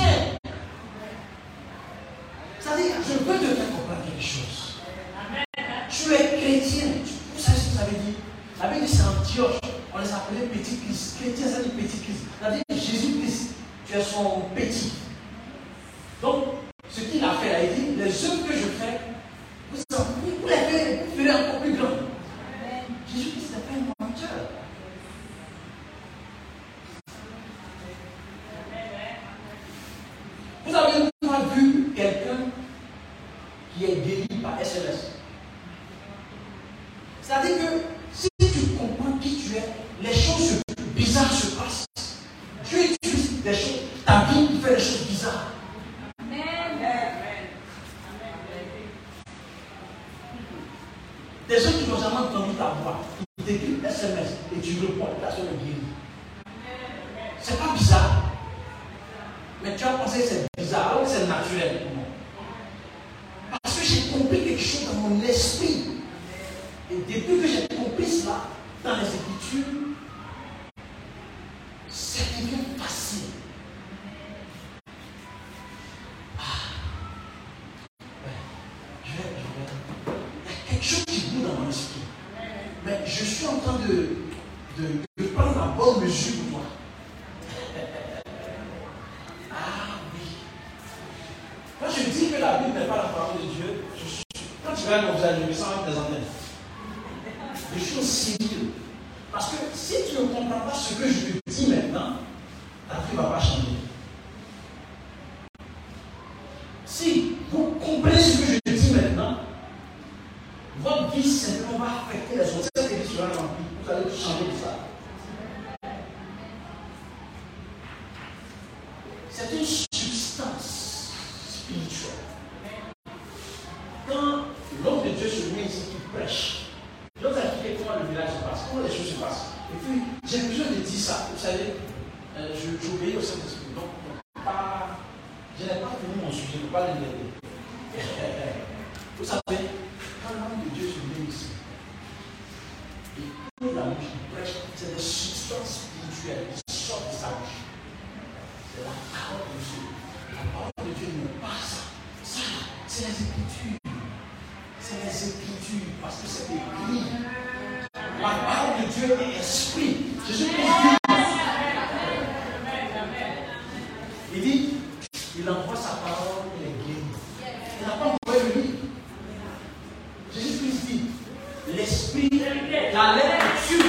C'est-à-dire, je veux te faire comprendre quelque chose. Tu es chrétien. Vous savez ce que ça veut dire? Ça veut dire c'est Antioche. On les appelait petit Christ. Chrétien, ça veut dire petit Christ. C'est-à-dire Jésus-Christ, tu es son petit. Donc, ce qu'il a fait là, il dit, les œuvres que je fais, vous les ferez encore plus grandes. Jésus-Christ n'est pas un menteur. Vous avez vu quelqu'un qui est guéri par S M S. C'est-à-dire que si tu comprends qui tu es, les choses bizarres se passent. Dieu utilise des choses, ta vie fait des choses bizarres. Amen. Des gens qui n'ont jamais entendu ta voix, ils t'écrivent S M S et tu réponds, la personne est guérie. C'est pas bizarre. Mais tu as pensé que c'est bizarre, alors que c'est naturel pour moi. Parce que j'ai compris quelque chose dans mon esprit. Et depuis que j'ai compris cela, dans les Écritures, c'est devenu facile. Ah. Je vais, je vais. Il y a quelque chose qui bouge dans mon esprit. Mais je suis en train de, de, de prendre la bonne mesure pour toi. Quand je dis que la Bible n'est pas la parole de Dieu, je suis... quand tu vas comme ça, je me sens représenté. Je suis aussi vieux. Parce que si tu ne comprends pas ce que je te dis maintenant, ta vie ne va pas changer. Si vous comprenez ce que je dis maintenant, votre vie simplement va affecter les autres. C'est ce que je suis en train de dire. Vous allez tout changer de ça. C'est une substance. Quand l'homme de Dieu se met ici, il prêche. L'autre a dit comment le village se passe, comment les choses se passent. Et puis, j'ai besoin de dire ça. Vous savez, euh, je j'obéis au Saint-Esprit. Donc, pas, je n'ai pas fini mon sujet, je ne peux pas l'énerver. Vous savez, quand l'homme de Dieu se met ici, il ouvre la bouche, il prêche, c'est des substances spirituelles qui sortent de sa bouche. C'est la parole de Dieu. La parole de Dieu ne passe. Ça, c'est les Écritures. C'est les Écritures, parce que c'est écrit. La parole de Dieu est esprit. Jésus-Christ dit. Il dit, il envoie sa parole et est guéri. Il n'a pas envoyé le livre. Jésus-Christ dit, l'esprit, la lettre tue.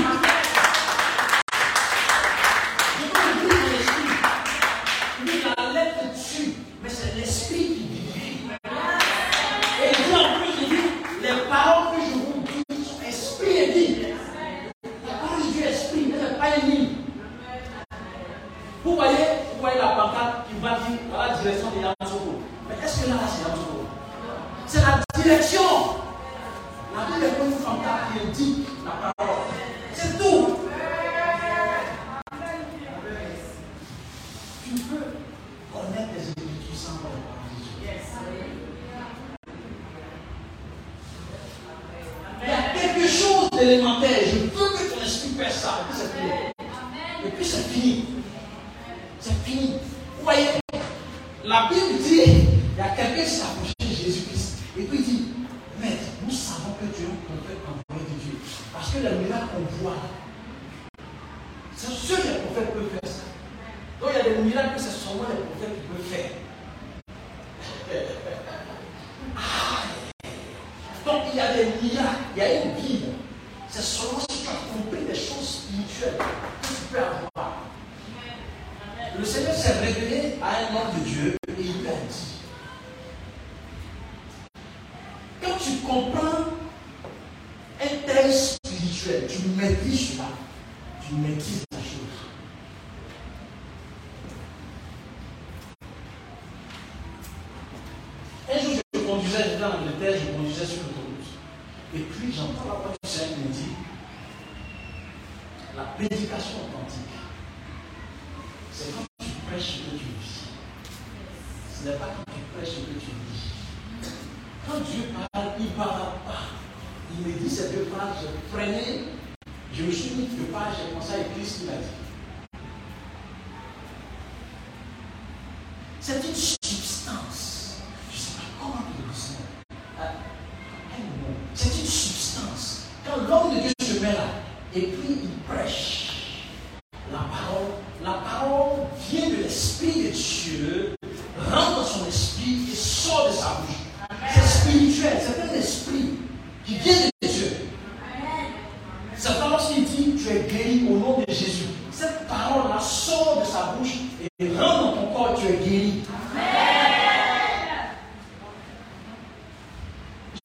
La prédication authentique, c'est quand tu prêches ce que tu dis. Ce n'est pas quand tu prêches ce que tu dis. Quand Dieu parle, il ne parle pas. Il me dit ces deux phrases, je prenais, je me suis mis de part, j'ai pensé à écrire ce qu'il a dit. C'est une substance. Je ne sais pas comment il dit ça. C'est une substance. Quand l'homme de Dieu se met là, et puis il prêche la parole. La parole vient de l'Esprit de Dieu, rentre dans son esprit et sort de sa bouche. C'est spirituel, c'est un esprit qui vient de Dieu. C'est pas lorsqu'il dit tu es guéri au nom de Jésus. Cette parole-là sort de sa bouche et rentre dans ton corps, tu es guéri.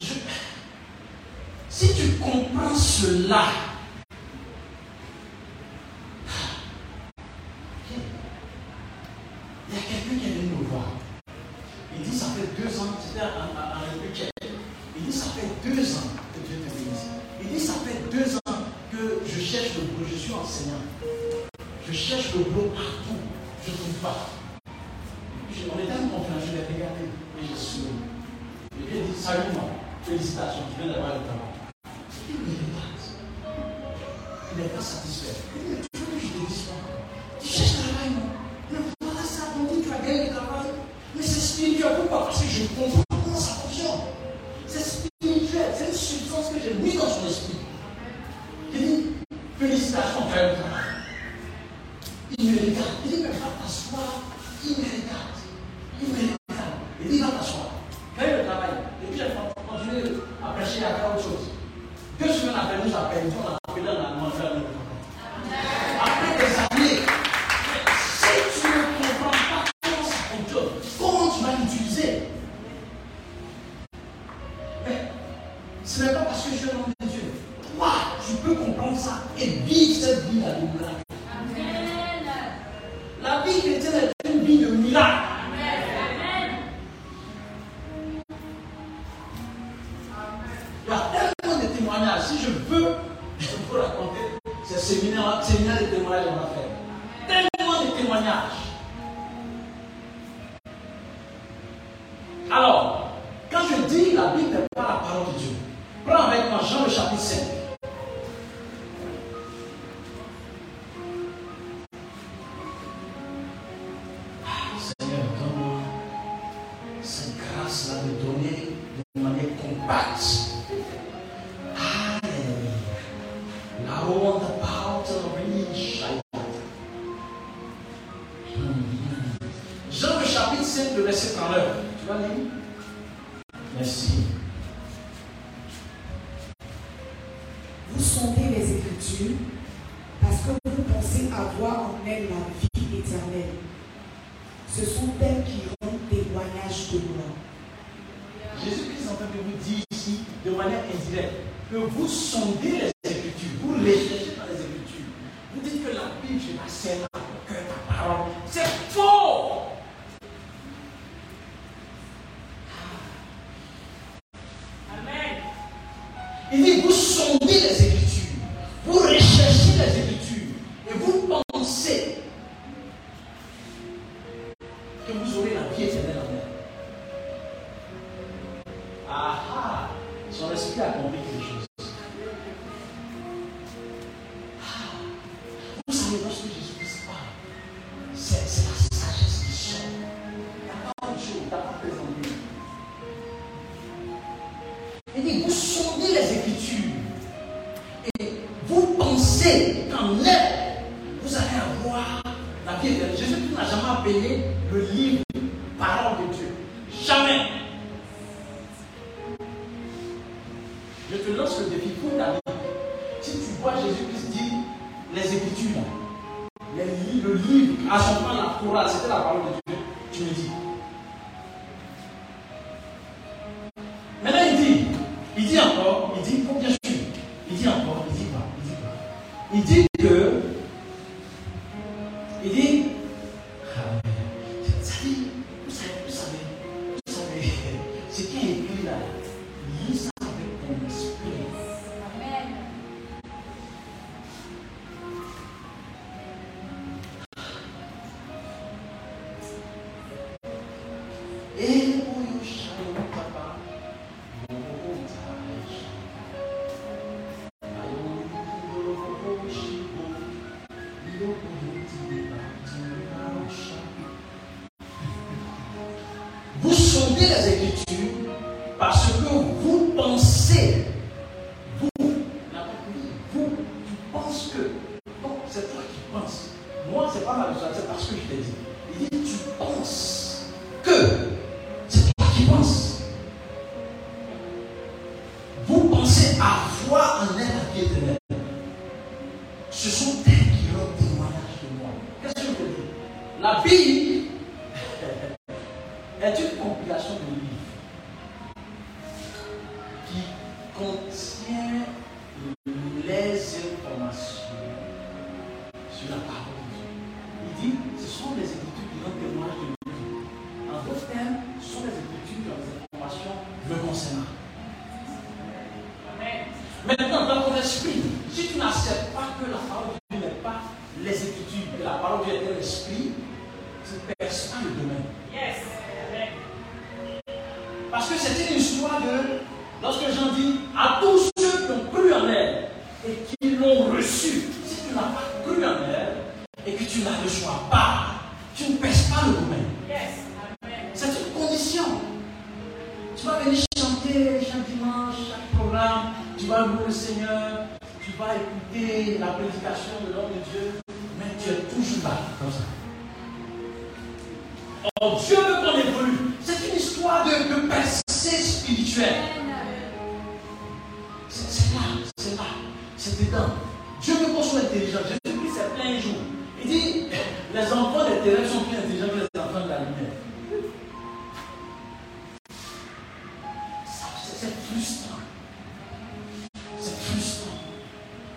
Je... Si tu comprends cela, Vous sondez les Écritures parce que vous pensez, vous, vous, tu penses que, non, c'est toi qui penses. Moi, c'est pas ma raison, c'est parce que je t'ai dit. Il dit, tu penses que, c'est toi qui penses. Vous pensez avoir en elle la vie éternelle. Ce sont elles qui ont témoignage de moi. Qu'est-ce que je veux dire? La Bible est une compilation de livres qui contient les informations sur la parole de Dieu. Il dit, ce sont les Écritures qui rendent témoignage de Dieu. En d'autres termes, ce sont les Écritures qui ont des informations me concernant. Maintenant, dans ton esprit, si tu n'acceptes pas que la parole de Dieu n'est pas les Écritures, que la parole de Dieu est l'esprit, tu ne perces pas le domaine. Yes. Parce que c'était une histoire de, lorsque Jean dit, à tous ceux qui ont cru en elle et qui l'ont reçu, si tu n'as pas cru en elle et que tu ne la reçois pas, tu ne perces pas le domaine. Yes. C'est une condition. Tu vas venir chanter chaque dimanche, chaque programme, tu vas louer le Seigneur, tu vas écouter la prédication de l'homme de Dieu, mais tu es toujours là comme ça. Or, Dieu veut qu'on évolue. C'est une histoire de, de percée spirituelle. C'est, c'est là, c'est là, c'est dedans. Dieu veut qu'on soit intelligent. Jésus-Christ s'est plaint un jour. Il dit, les enfants des terres sont plus intelligents que les enfants de la lumière. Ça, c'est, c'est frustrant. C'est frustrant.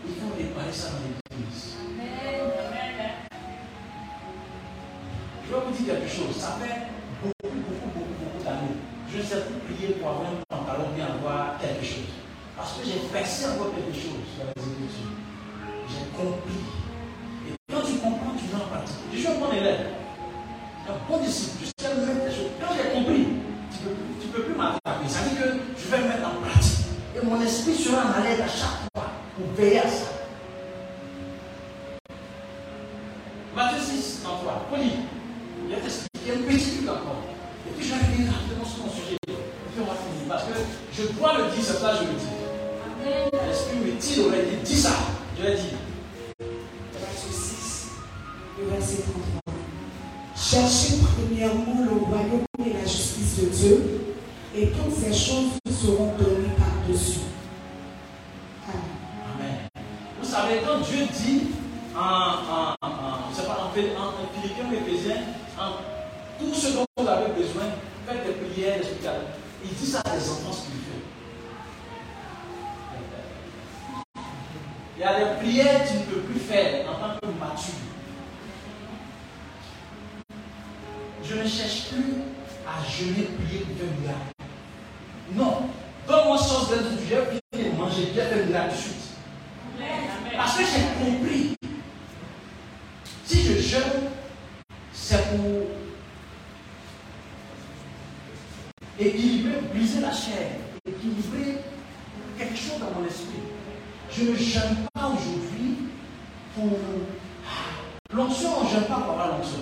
Il faut réparer ça dans l'église. Je vais vous dire quelque chose. Ça fait beaucoup, beaucoup, beaucoup, beaucoup d'années. Je ne sais plus prier pour avoir un pantalon bien avoir quelque chose. Parce que j'ai percé encore quelque chose dans les Écritures. J'ai compris. Et quand tu comprends, tu mets en pratique. Je suis un bon élève. Un bon disciple. Je sais mettre des choses. Quand j'ai compris, tu ne peux, peux plus m'attraper. Ça veut dire que je vais mettre en pratique. Et mon esprit sera en alerte à chaque fois pour veiller à ça. Matthieu six, trente-trois. On lit. Il y a un petit truc encore. Et puis je vais venir rapidement sur mon sujet. Et puis on va finir. Parce que je dois le dire, c'est ça je le dis. L'esprit me tire, on l'a dit, dis ça. Je l'ai dit. Matthieu six, le verset trente-trois. Cherchez premièrement le royaume et la justice de Dieu, et toutes ces choses seront données par-dessus. Amen. Amen. Vous savez, quand Dieu dit en, en, en, en, c'est pas en fait, en, en Philippiens ou Éphésiens, tout ce dont vous avez besoin, faites des prières, des prières. Il dit ça à des enfants spirituels. Il y a des prières que tu ne peux plus faire en tant que mature. Je ne cherche plus à jeûner, prier, pour faire un miracle. Non. Dans mon sens d'un truc, j'ai prié, mangé, j'ai fait un miracle de suite. Parce que j'ai compris. Si je jeûne, c'est pour équilibrer, briser la chair, équilibrer quelque chose dans mon esprit. Je ne jeûne pas aujourd'hui pour l'onction, on ne jeûne pas pour avoir l'onction.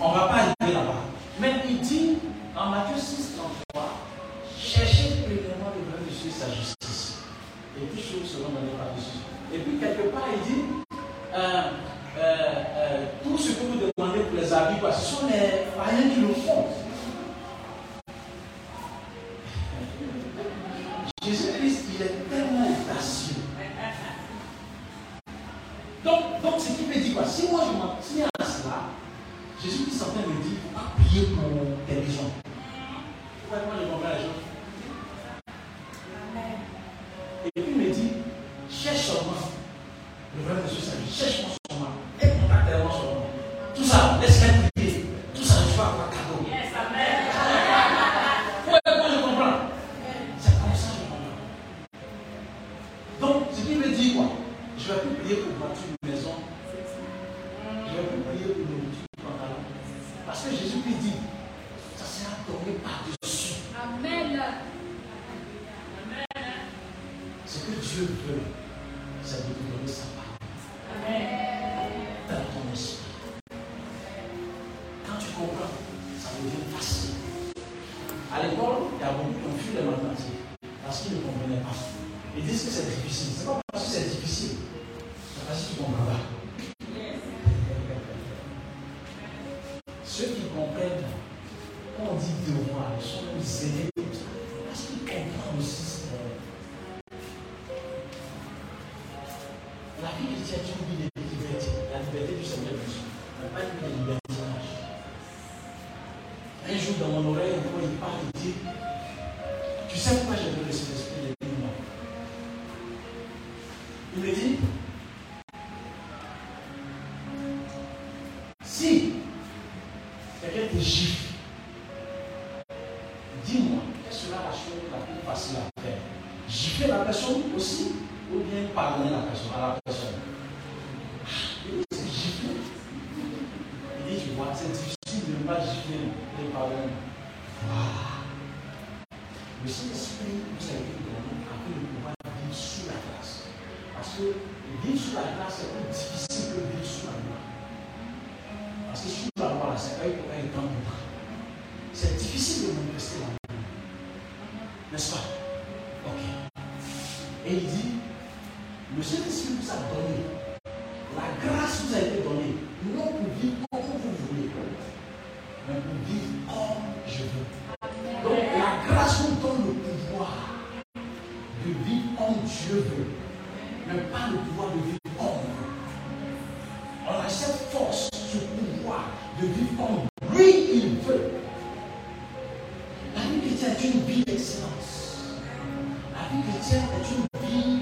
On ne va pas arriver là-bas. Mais il dit, en Matthieu six, trente-trois, cherchez premièrement le royaume de Dieu et sa justice. Et toutes choses seront données par-dessus. Et puis quelque part, il dit, Euh, euh, euh, tout ce que vous demandez pour les habits, quoi, ce sont les païens qui le font. Jésus-Christ, il est tellement audacieux. Donc, donc, ce qui veut dire quoi? Si moi je m'en tiens à cela, Jésus-Christ en train de me dire, il ne faut pas prier pour tes raisons. Pourquoi moi je comprends les gens? Et puis il me dit, cherche seulement. Le vrai monsieur s'agit, cherche mon somme, et contactez mon somme. Tout ça, laisse-moi prier. Tout ça, je vais avoir cadeau. Yes, amen. Ouais, moi je comprends. C'est comme ça je comprends. Donc, ce qui veut dire quoi? Je vais plus prier pour bâtir une maison. Je vais plus prier pour nourriture, pour pantalon. Parce que Jésus-Christ dit, ça sera donné par-dessus. Amen. Amen. Ce que Dieu veut, c'est de vous donner sa part. Amen. aide. On dit de moi, ils sont plus zélés. Parce qu'ils comprennent aussi ce qu'on. La vie chrétienne est une vie de liberté. La liberté du Seigneur Jésus. Mais pas une vie de liberté. Un jour, dans mon oreille, quand il parle, il dit, tu sais pourquoi j'ai donné cet esprit de moi? Il me dit, si quelqu'un te gifle, dis-moi, est-ce que la chose la plus facile à faire? Gifler la personne aussi, ou bien pardonner la personne à la personne? Il dit, c'est gifler. Il dit, tu vois, c'est difficile de ne pas gifler les pardonner. Voilà. Le Saint-Esprit nous a été donné afin de pouvoir vivre sous la grâce. Parce que vivre sous la grâce, c'est plus difficile que vivre sous la loi. Parce que sous la loi, c'est pas une temps libre. C'est difficile de manifester la loi. N'est-ce pas? Ok. Et il dit, le Saint-Esprit nous a donné. La grâce nous a été donnée. Non pour vivre comme vous voulez, mais pour vivre comme je veux. Donc la grâce nous donne le pouvoir de vivre comme Dieu veut, mais pas le pouvoir de vivre comme on veut. On a cette force, ce pouvoir de vivre comme lui il veut. La vie chrétienne est une vie d'excellence. La vie chrétienne est une vie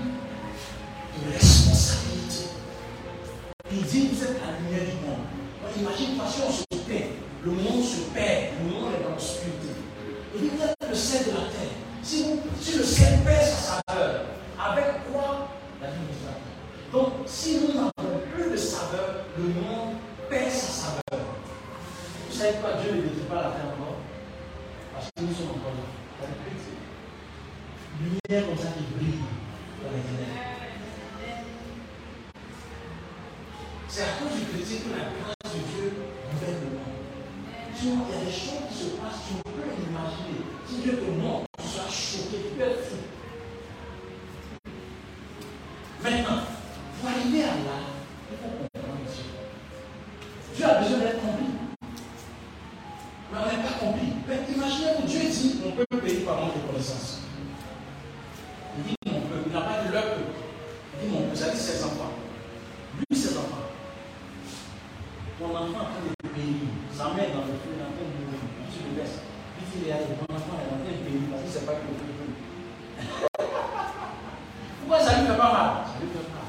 de responsabilité. Il dit, vous êtes la lumière du monde. On imagine, parce qu'on se perd, le monde se perd, le monde est dans l'obscurité. Il dit, vous êtes le sel de la terre. Si, vous, si le sel perd sa saveur, avec quoi la vie nous a. Donc, si nous n'avons plus de saveur, le monde perd sa saveur. Vous savez quoi, Dieu ne détruit pas la terre encore, parce que nous sommes encore là. Lumière comme ça qui brille dans les ténèbres. C'est à cause du chrétien que la grâce de Dieu gouverne le monde. Sinon, il y a des choses qui se passent, tu ne peux l'imaginer. Si Dieu te montre, tu seras choqué, tu peux être fou. Maintenant, pour arriver à là, il faut comprendre Dieu. Dieu a besoin d'être compris. Mais on n'est pas compris. Mais imaginez que Dieu dit, mon peuple périt par manque de connaissance. Il dit mon peuple, il n'a pas dit leur peuple. Il dit mon peuple, ça dit ses enfants. Lui, ses enfants. Mon enfant est en train de bénir. Sa mère dans le feu, il est en train de mourir. Monsieur le laisse. Il dit, il est là, mon enfant est en train de bénir parce qu'il ne sait pas qu'il est venu. Pourquoi ça lui fait pas mal? Ça lui fait mal.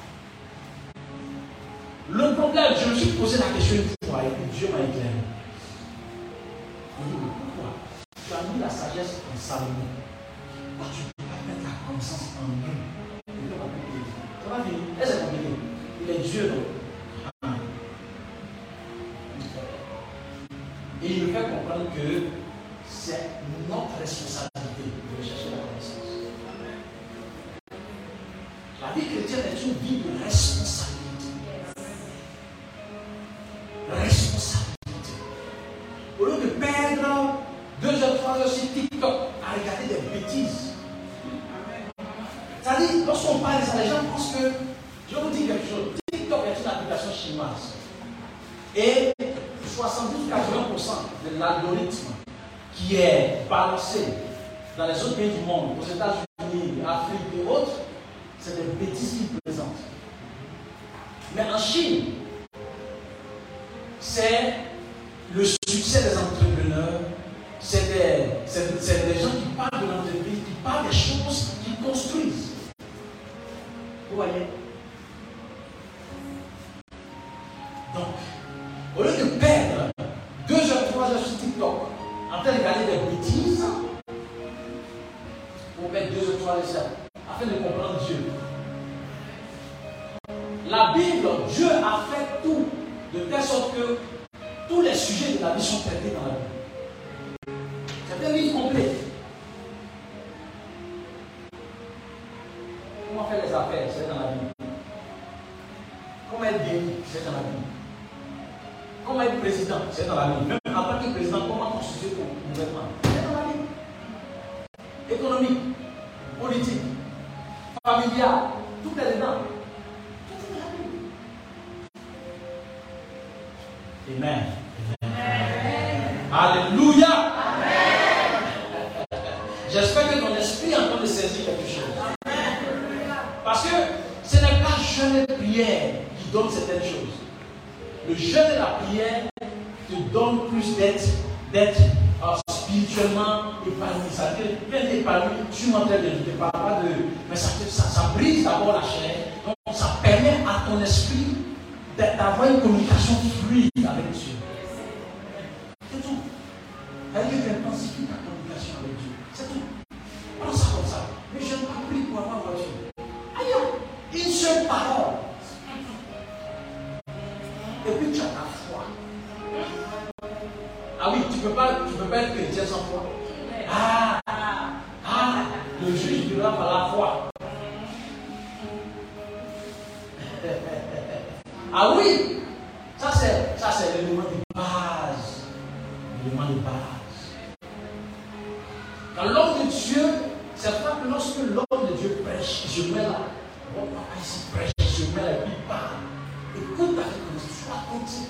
Le problème, je me suis posé la question une fois et puis Dieu m'a éclairé. Je me dis, pourquoi? Tu as mis la sagesse en Salomon. Pourquoi tu ne peux pas mettre la connaissance en lui? Il ne peut pas bénir. Ça va venir. Est-ce que ça va venir? Il est Dieu, donc. Et il me fait comprendre que c'est notre responsabilité de rechercher la connaissance. La vie chrétienne est une vie de responsabilité. Responsabilité. Au lieu de perdre deux heures, trois heures sur TikTok à regarder des bêtises. C'est-à-dire, lorsqu'on parle de ça, les gens pensent que, je vous dis quelque chose, TikTok est une application chinoise. Et soixante-dix à quatre-vingts pour cent de l'algorithme qui est balancé dans les autres pays du monde, aux États-Unis, Afrique et autres, c'est des bêtises qu'ils présentent. Mais en Chine, c'est le succès des entrepreneurs, c'est des, c'est, c'est des gens qui parlent de l'entreprise, qui parlent des choses qu'ils construisent. Vous voyez? Donc, au lieu de perdre deux heures, trois heures sur TikTok, en train de regarder des bêtises, on perd deux heures, trois heures, afin de comprendre Dieu. La Bible, Dieu a fait tout, de telle sorte que tous les sujets de la vie sont traités dans la Bible. C'est un livre complet. Comment faire les affaires, c'est dans la Bible. Comment être béni, c'est dans la Bible. Comment être président, c'est dans la Bible. Même en tant que président, comment constituer ton gouvernement, c'est dans la Bible. Économique, politique, familial, tout est dedans. Tout est dans la Bible. Amen. Amen. Alléluia. Amen. J'espère que ton esprit est en train de saisir quelque chose. Parce que ce n'est pas jeûne et prière qui donne certaines choses. Le jeûne et la prière te donnent plus d'être, d'être uh, spirituellement épanoui. Ça te fait épanoui, tu m'entends bien, je ne te parle pas de... Mais ça, ça, ça brise d'abord la chair. Donc ça permet à ton esprit d'avoir une communication fluide avec Dieu. C'est tout. Elle veut intensifier ta communication avec Dieu. C'est tout. Prends ça comme ça. Mais je n'ai pas pris pour avoir voiture. Ailleurs, une seule parole. Et puis tu as ta foi. Ah oui, tu ne peux pas, tu peux pas être chrétien sans foi. Ah, ah, le juge devra par la foi. Ah oui, ça c'est, ça c'est l'élément de base. L'élément de base. Quand l'homme de Dieu, c'est pas que lorsque l'homme de Dieu prêche, je mets là. Bon papa ici prêche, je mets là et puis il parle. Écoute avec nous, sois attentif.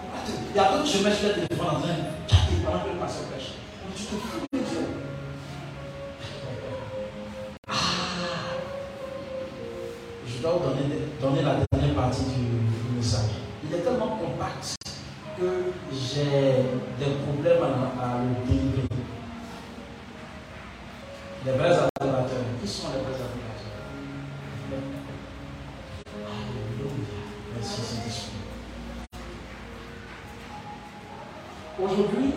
Pourquoi tu. Il y a d'autres chemins sur le téléphone en train de tâter pendant que le pasteur prêche. Mais tu te fous de Dieu. Je dois vous donner, donner la dernière partie du, du message. Il est tellement compact que j'ai des problèmes à, à le délivrer. Les vrais adorateurs, qui sont les vrais adorateurs? Alléluia. Merci, Saint-Esprit. Aujourd'hui,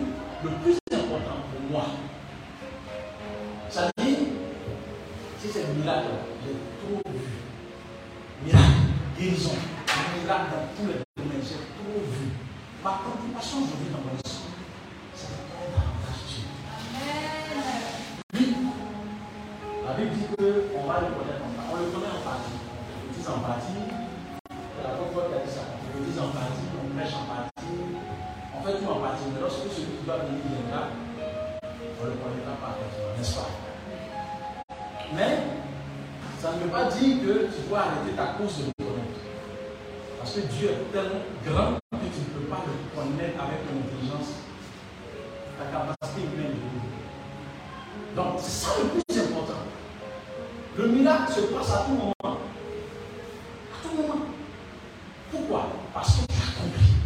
le plus important pour moi, ça dit, si c'est un miracle, j'ai trop vu. Miracle, guérison, miracle dans tous les domaines, j'ai trop vu. Ma préoccupation aujourd'hui dans mon esprit, c'est de prendre davantage Dieu. Lui, la Bible dit qu'on va le connaître en partie. On le connaît en partie. On le dit en partie. C'est la bonne fois qu'il a dit ça. On le dit en partie, on prêche en partie. On fait tout en partie. Mais lorsque celui qui doit venir viendra, on le connaîtra pas parfaitement, n'est-ce pas? Mais, ça ne veut pas dire que tu dois arrêter ta course de le connaître. Parce que Dieu est tellement grand que tu ne peux pas le connaître avec ton intelligence, ta capacité humaine de vivre. Donc, c'est ça le plus important. Le miracle se passe à tout moment. À tout moment. Pourquoi? Parce que tu as compris.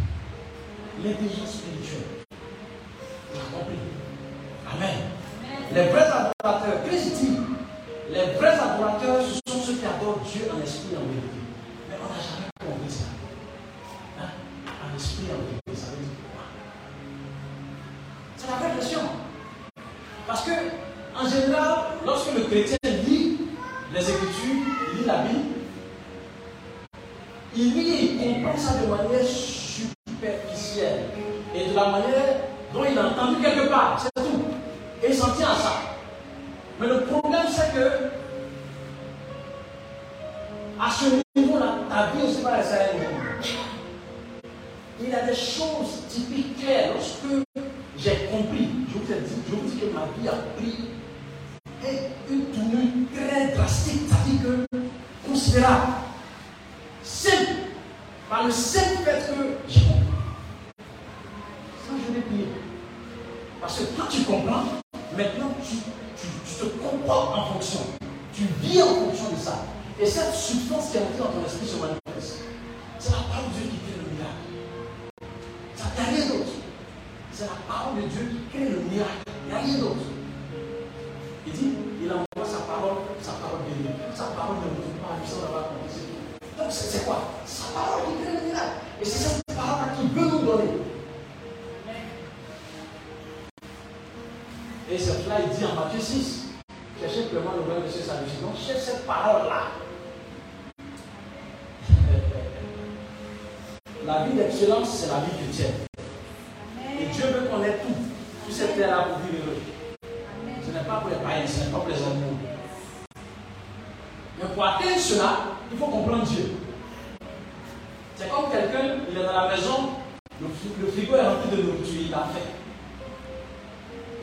L'intelligence spirituelle. Tu as compris. Amen. Amen. Les vrais adorateurs, Christ dit. Les vrais adorateurs, ce sont ceux qui adorent Dieu en esprit et en vérité. Mais on n'a jamais compris ça. Hein? En esprit et en vérité, ça veut dire quoi? C'est la vraie question. Parce que, en général, lorsque le chrétien lit les Écritures, il lit la Bible, il lit et il comprend ça de manière superficielle. Et de la manière dont il a entendu quelque part, c'est tout. Et il s'en tient à ça. Mais le problème, c'est que à ce niveau-là, ta vie aussi va rester à un niveau. Il y a des choses typiques claires. Lorsque j'ai compris, je vous ai dit, je vous dis que ma vie a pris une tournure très drastique, c'est-à-dire que considérable. Simple. Par le simple fait que j'ai compris. Ça, je l'ai pris. Parce que quand tu comprends, maintenant tu. Tu, tu te comportes en fonction. Tu vis en fonction de ça. Et cette substance qui est entrée dans ton esprit se manifeste. C'est la parole de Dieu qui crée le miracle. Ça n'a rien d'autre. C'est la parole de Dieu qui crée le miracle. Il n'y a rien d'autre. Il dit, il envoie sa parole, sa parole bénie. Sa parole ne nous fait pas puissant d'avoir compris. Donc c'est, c'est quoi? Sa parole qui crée le miracle. Et c'est cette parole qu'il veut nous donner. Et c'est cela, il dit en Matthieu six, cherchez simplement le royaume de Dieu et sa justice. Donc, cherchez cette parole-là. La vie d'excellence, c'est la vie chrétienne. Et Dieu veut qu'on ait tout, tout cette terre-là pour vivre heureux. Ce n'est pas pour les païens, ce n'est pas pour les animaux. Mais pour atteindre cela, il faut comprendre Dieu. C'est comme quelqu'un, il est dans la maison, le, le frigo est rempli de nourriture, il l'a fait.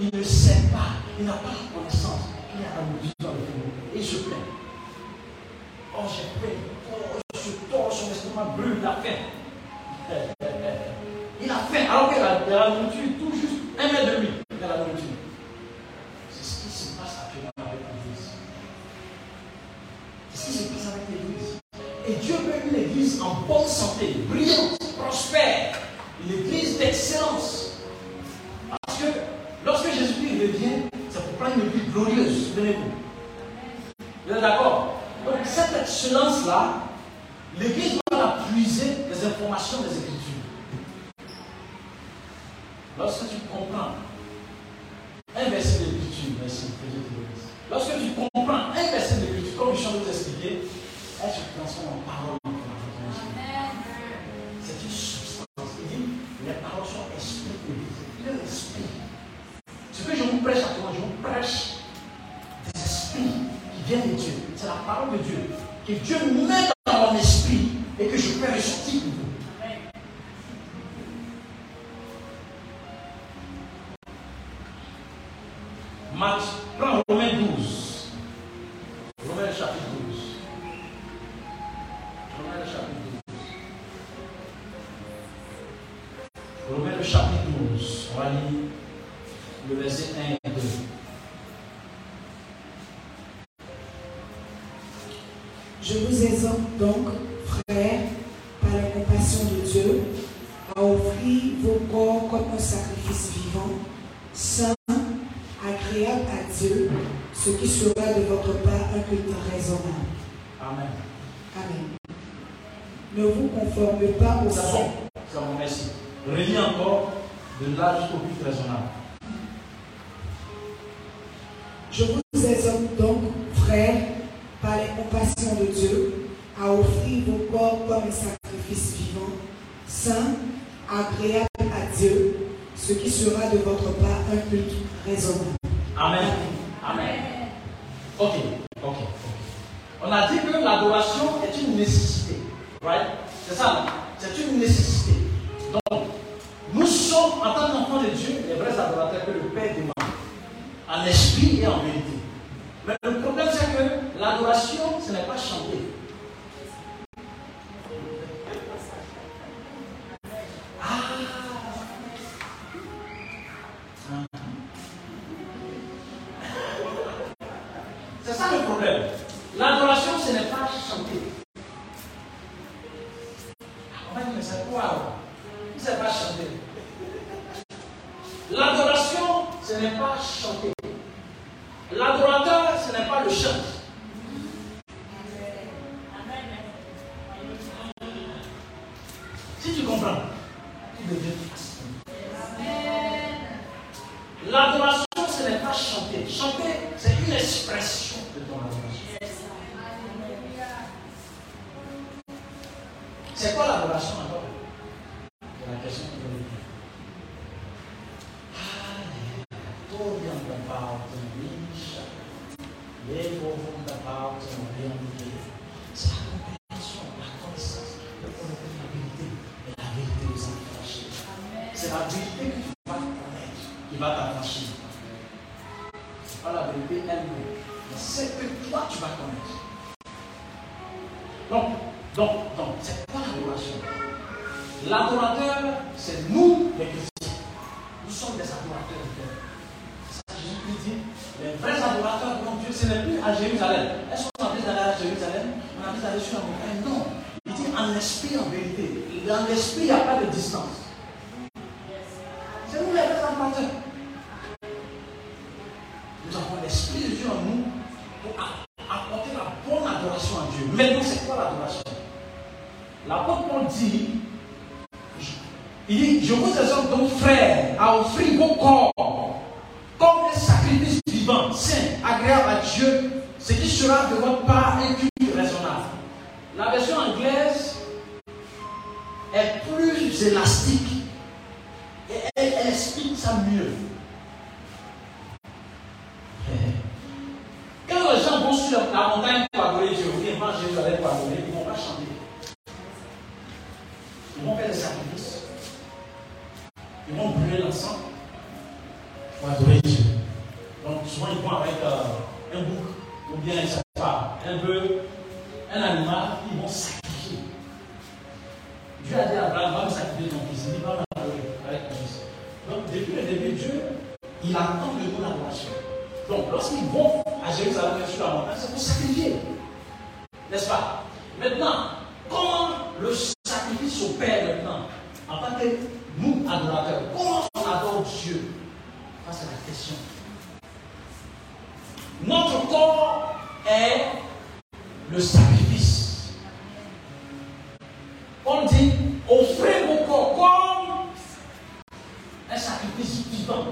Il ne sait pas, il n'a pas la connaissance qu'il y a la nourriture dans le monde. Et il se plaint. Oh, j'ai pris, oh, je suis tort, son estomac brûle, il a faim. Il a faim, alors que la, de la nourriture est tout juste un mètre de lui dans la nourriture. C'est ce qui se passe actuellement avec l'Église. C'est ce qui se passe avec l'Église. Et Dieu veut une Église en bonne santé, brillante, prospère, une Église d'excellence. Parce que lorsque Jésus-Christ revient, c'est pour prendre une vie glorieuse, souvenez-vous. Vous êtes d'accord? Donc cette excellence-là, l'Église va puiser les informations des Écritures. Lorsque tu comprends un verset de l'Écriture, merci, que Dieu te bénisse. Lorsque tu comprends un verset de l'Écriture, comme je viens de t'expliquer, elle se transforme en parole. C'est une substance. Il dit, les paroles sont expliquées. Il est l'esprit. Ce que je vous prêche actuellement, je vous prêche des esprits qui viennent de Dieu. C'est la parole de Dieu. Que Dieu met dans mon esprit et que je peux ressortir. Marc, prends Romains douze. Romains chapitre douze. Romains chapitre douze. Romains chapitre douze. On va lire le verset un et deux. Je vous exhorte donc, frères, par la compassion de Dieu, à offrir vos corps comme un sacrifice vivant, saint, agréable à Dieu, ce qui sera de votre part un culte raisonnable. Amen. Amen. Ne vous conformez pas au sang. Ça vous remercie. Relis encore de là jusqu'au culte raisonnable. Je vous exhorte donc, frères, par les compassions de Dieu, à offrir vos corps comme un sacrifice vivant, saint, agréable à Dieu, ce qui sera de votre part un culte raisonnable. Amen. Amen. Ok, ok, ok. On a dit que l'adoration est une nécessité. Right? C'est ça, c'est une nécessité. Donc, nous sommes, en tant qu'enfants de Dieu, les vrais adorateurs que le Père demande, en esprit et en vérité. Mais le problème, c'est que l'adoration, ce n'est pas chanter. C'est ça le problème. L'adoration, ce n'est pas chanter. Ah, mais c'est quoi? C'est pas chanter. L'adoration, ce n'est pas chanter. L'adorateur, ce n'est pas le chant. Si tu comprends, tu deviens passionné. L'adoration, ce n'est pas chanter. Chanter, c'est une expression. C'est quoi l'adoration encore? C'est la question que vous avez. Ah, talking about religion, les talking about religion, c'est la compréhension, la connaissance, le connaître la vérité, mais la vérité nous affranchit. C'est la vérité que tu vas connaître, qui va t'affranchir. C'est pas la vérité elle-même, mais c'est que toi tu vas connaître. Donc, donc, donc, c'est pas l'adoration. L'adorateur, c'est nous les chrétiens. Nous sommes des adorateurs de Dieu. C'est ça que Jésus dit. Les vrais adorateurs de Dieu, ce n'est plus à Jérusalem. Est-ce qu'on a envie d'aller à Jérusalem? On a envie d'aller sur la montagne? Non. Il dit en esprit, en vérité. Dans l'esprit, il n'y a pas de distance. C'est nous les vrais adorateurs. Nous avons l'esprit de Dieu en nous pour apporter la bonne adoration à Dieu. Mais nous, c'est quoi l'adoration? L'apôtre Paul dit, il dit, je vous exhorte donc, frères, à offrir vos corps comme un sacrifice vivant, saint, agréable à Dieu, ce qui sera de votre part un culte raisonnable. La version anglaise est plus élastique et elle, elle explique ça mieux. Quand les gens vont sur la montagne pour adorer Dieu, ils vont Jésus avec pour adorer, ils ne vont pas chanter. Ils vont faire des sacrifices. Ils vont brûler l'encens pour adorer Dieu. Donc souvent ils vont avec euh, un bouc ou bien un bœuf, un animal, ils vont sacrifier. Dieu a dit à Abraham, va me sacrifier ton fils, il va m'adorer avec de Dieu, il attend de nous l'adoration. Donc, lorsqu'ils vont à Jérusalem sur la montagne, c'est pour sacrifier. N'est-ce pas? Maintenant, comment le sacrifice s'opère maintenant? En tant que nous, adorateurs, comment on adore Dieu? Ça, c'est la question. Notre corps est le sacrifice. On dit, offrez vos corps comme un sacrifice vivant.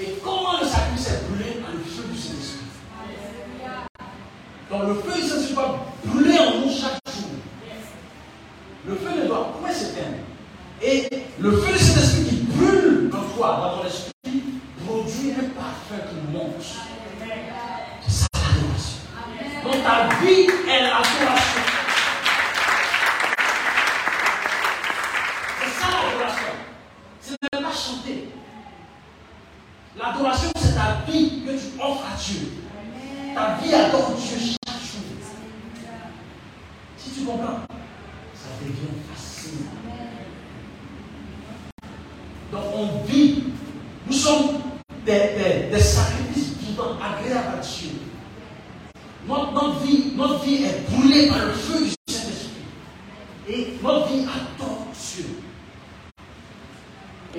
Et comment le sacrifice est brûlé par le feu du Saint-Esprit. Donc le feu du Saint-Esprit doit brûler en nous chaque jour. Le feu ne doit pas s'éteindre. Et le feu du Saint-Esprit qui brûle dans toi, dans ton esprit, produit un parfum qui monte. C'est ça l'adoration. Donc ta vie est l'adoration. C'est ça l'adoration. Ce n'est pas chanter. L'adoration, c'est ta vie que tu offres à Dieu. Ta vie adore Dieu chaque jour. Si tu comprends, ça devient facile. Donc on vit, nous sommes des, des, des sacrifices vivants, agréables à Dieu. Notre, notre, vie, notre vie est brûlée par le feu du Saint-Esprit. Et notre vie adore Dieu.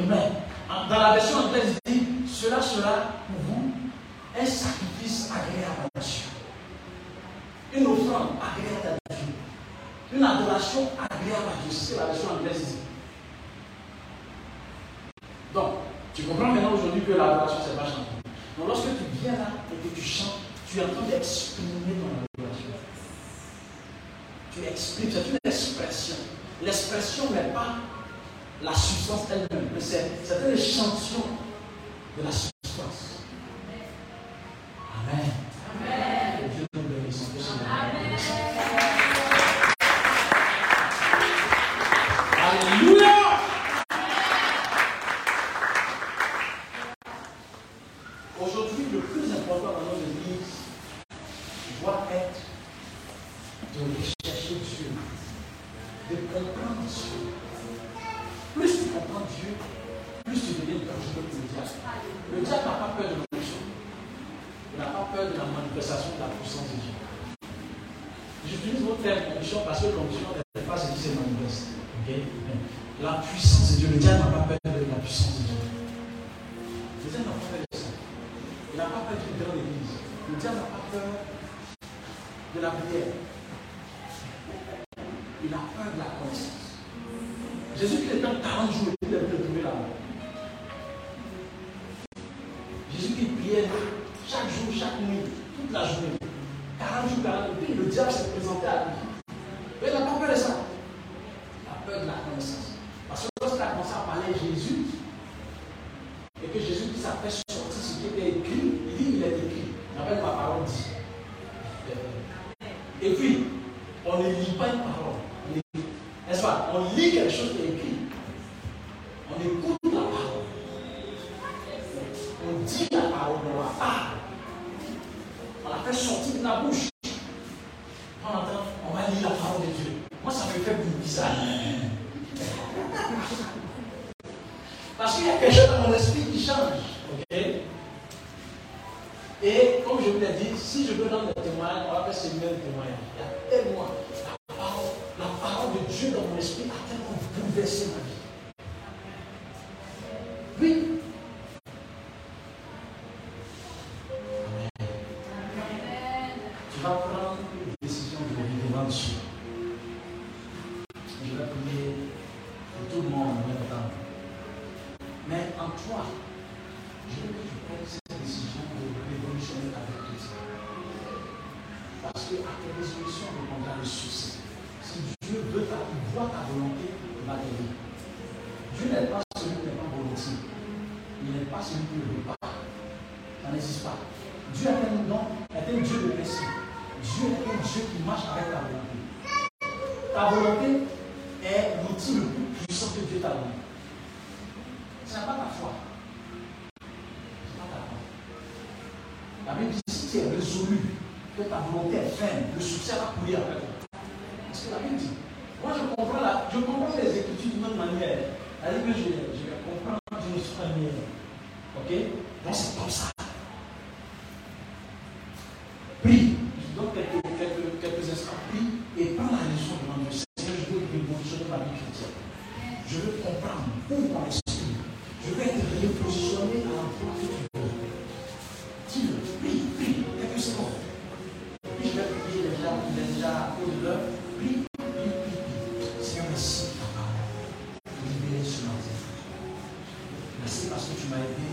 Amen. Dans la version anglaise, il dit, cela sera pour vous un sacrifice agréable à Dieu. Une offrande agréable à Dieu. Une adoration agréable à Dieu. C'est la version anglaise. Donc, tu comprends maintenant aujourd'hui que l'adoration, c'est pas chanter. Donc, lorsque tu viens là et que tu chantes, tu es en train d'exprimer ton adoration. Tu exprimes, c'est une expression. L'expression n'est pas la substance elle-même, mais c'est, c'est un échantillon de la substance. Amen. Amen. Dieu nous bénisse. Alléluia. Aujourd'hui, le plus important dans nos églises doit être de rechercher Dieu, de comprendre Dieu. Plus tu comprends Dieu, plus tu deviens dangereux pour le diable. Le diable n'a pas peur de l'onction. Il n'a pas peur de la manifestation de la puissance de Dieu. J'utilise le terme onction parce que l'onction n'est pas ce qui se manifeste. Okay? La puissance de Dieu, le diable n'a pas peur de la puissance de Dieu. Le diable n'a pas peur de ça. Il n'a pas peur d'une grande église. Le diable n'a pas peur de la prière. Il a peur de la connaissance. Jésus qui était en quarante jours, il a pu trouver la mort. Jésus qui priait chaque jour, chaque nuit, toute la journée. quarante jours, quarante nuits, le diable s'est présenté à lui. Mais il n'a pas peur de ça. Il a peur de la connaissance. Parce que lorsqu'il a commencé à parler à Jésus, et que Jésus qui s'appelle sortir ce qui était écrit, il dit il est écrit. J'appelle ma parole dit. Et puis, on ne lit pas une parole. N'est-ce pas? On lit quelque chose qui est écrit. On écoute la parole. On dit la parole, on la parle. On la fait sortir de la bouche. On entend, on va lire la parole de Dieu. Moi, ça me fait bizarre. Parce qu'il y a quelque chose dans mon esprit qui change. Okay? Et comme je vous l'ai dit, si je veux donner des témoignages, on va faire séminaire de témoignages. Il y a tellement. La parole de Dieu dans mon esprit a tellement bouleversé ma vie. Oui. Amen. Amen. Tu vas prendre une décision de venir devant Dieu. Je vais prier pour tout le monde en même temps. Mais en toi, je veux que tu prennes cette décision de révolutionner ta vie. Parce que à tes résolutions, on prendra le succès. Si Dieu veut ta, il voit ta volonté, il va t'aider. Dieu n'est pas celui qui n'est pas volontiers. Il n'est pas celui qui ne veut pas. Ça n'existe pas. Dieu est un nom, est un Dieu de principe. Dieu est un Dieu qui marche avec ta volonté. Ta volonté est l'outil le plus puissant que Dieu t'a donné. Ce n'est pas ta foi. Ce n'est pas ta foi. La Bible dit si tu es résolu, que ta volonté est ferme, le succès va courir avec toi. C'est la Bible dit. Moi, je comprends, la, je comprends les Écritures d'une autre manière. Elle dit que je, je comprends d'une autre manière. Ok? Donc c'est comme ça. Prie. Je donne quelques, quelques, quelques instants. Prie et prends la leçon de mon Seigneur. Je veux révolutionner ma vie chrétienne. Je veux comprendre où mon esprit. Je veux être révolutionné à la foi que tu veux. Tu veux, prie, prie, quelques secondes. Puis je vais prier déjà, déjà au-delà. Prie, prie, prie, prie. Seigneur, merci de ta parole. Libérez ce matin. Merci parce que tu m'as aidé.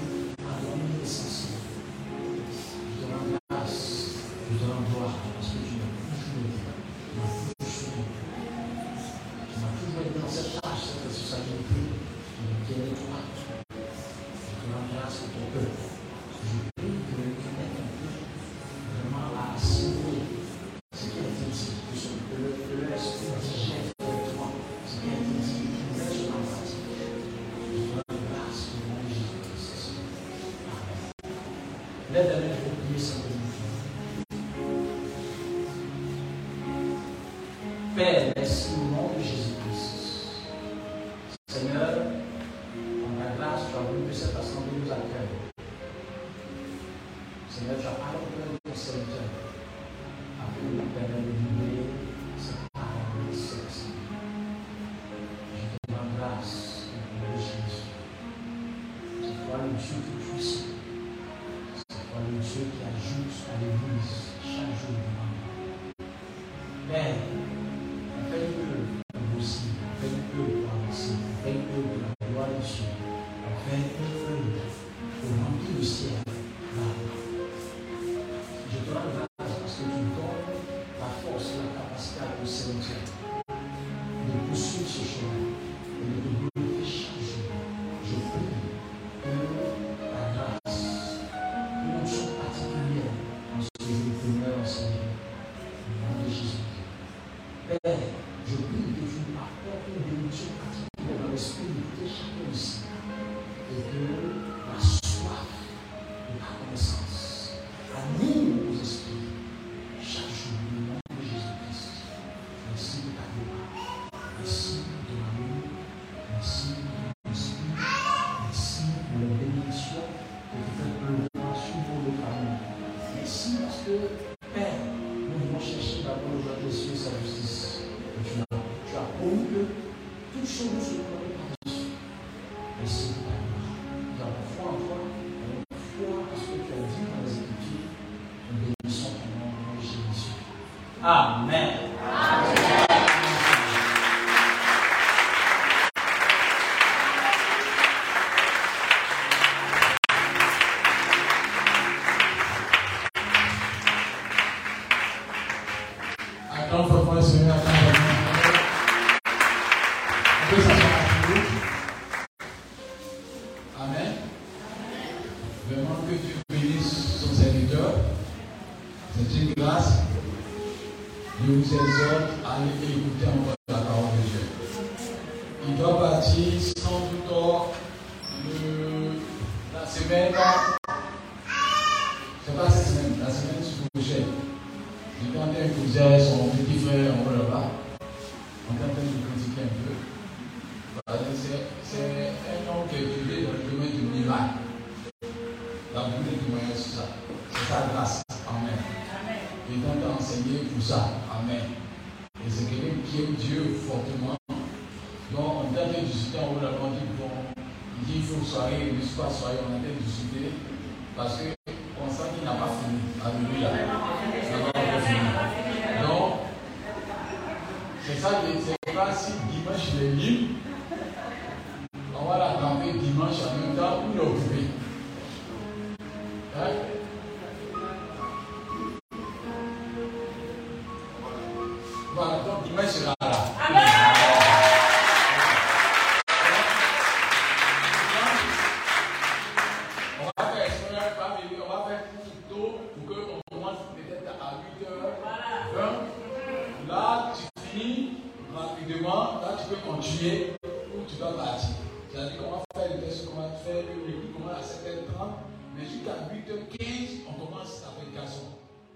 huit heures quinze, on commence la prédication.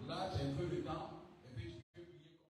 Là, j'ai un peu de temps.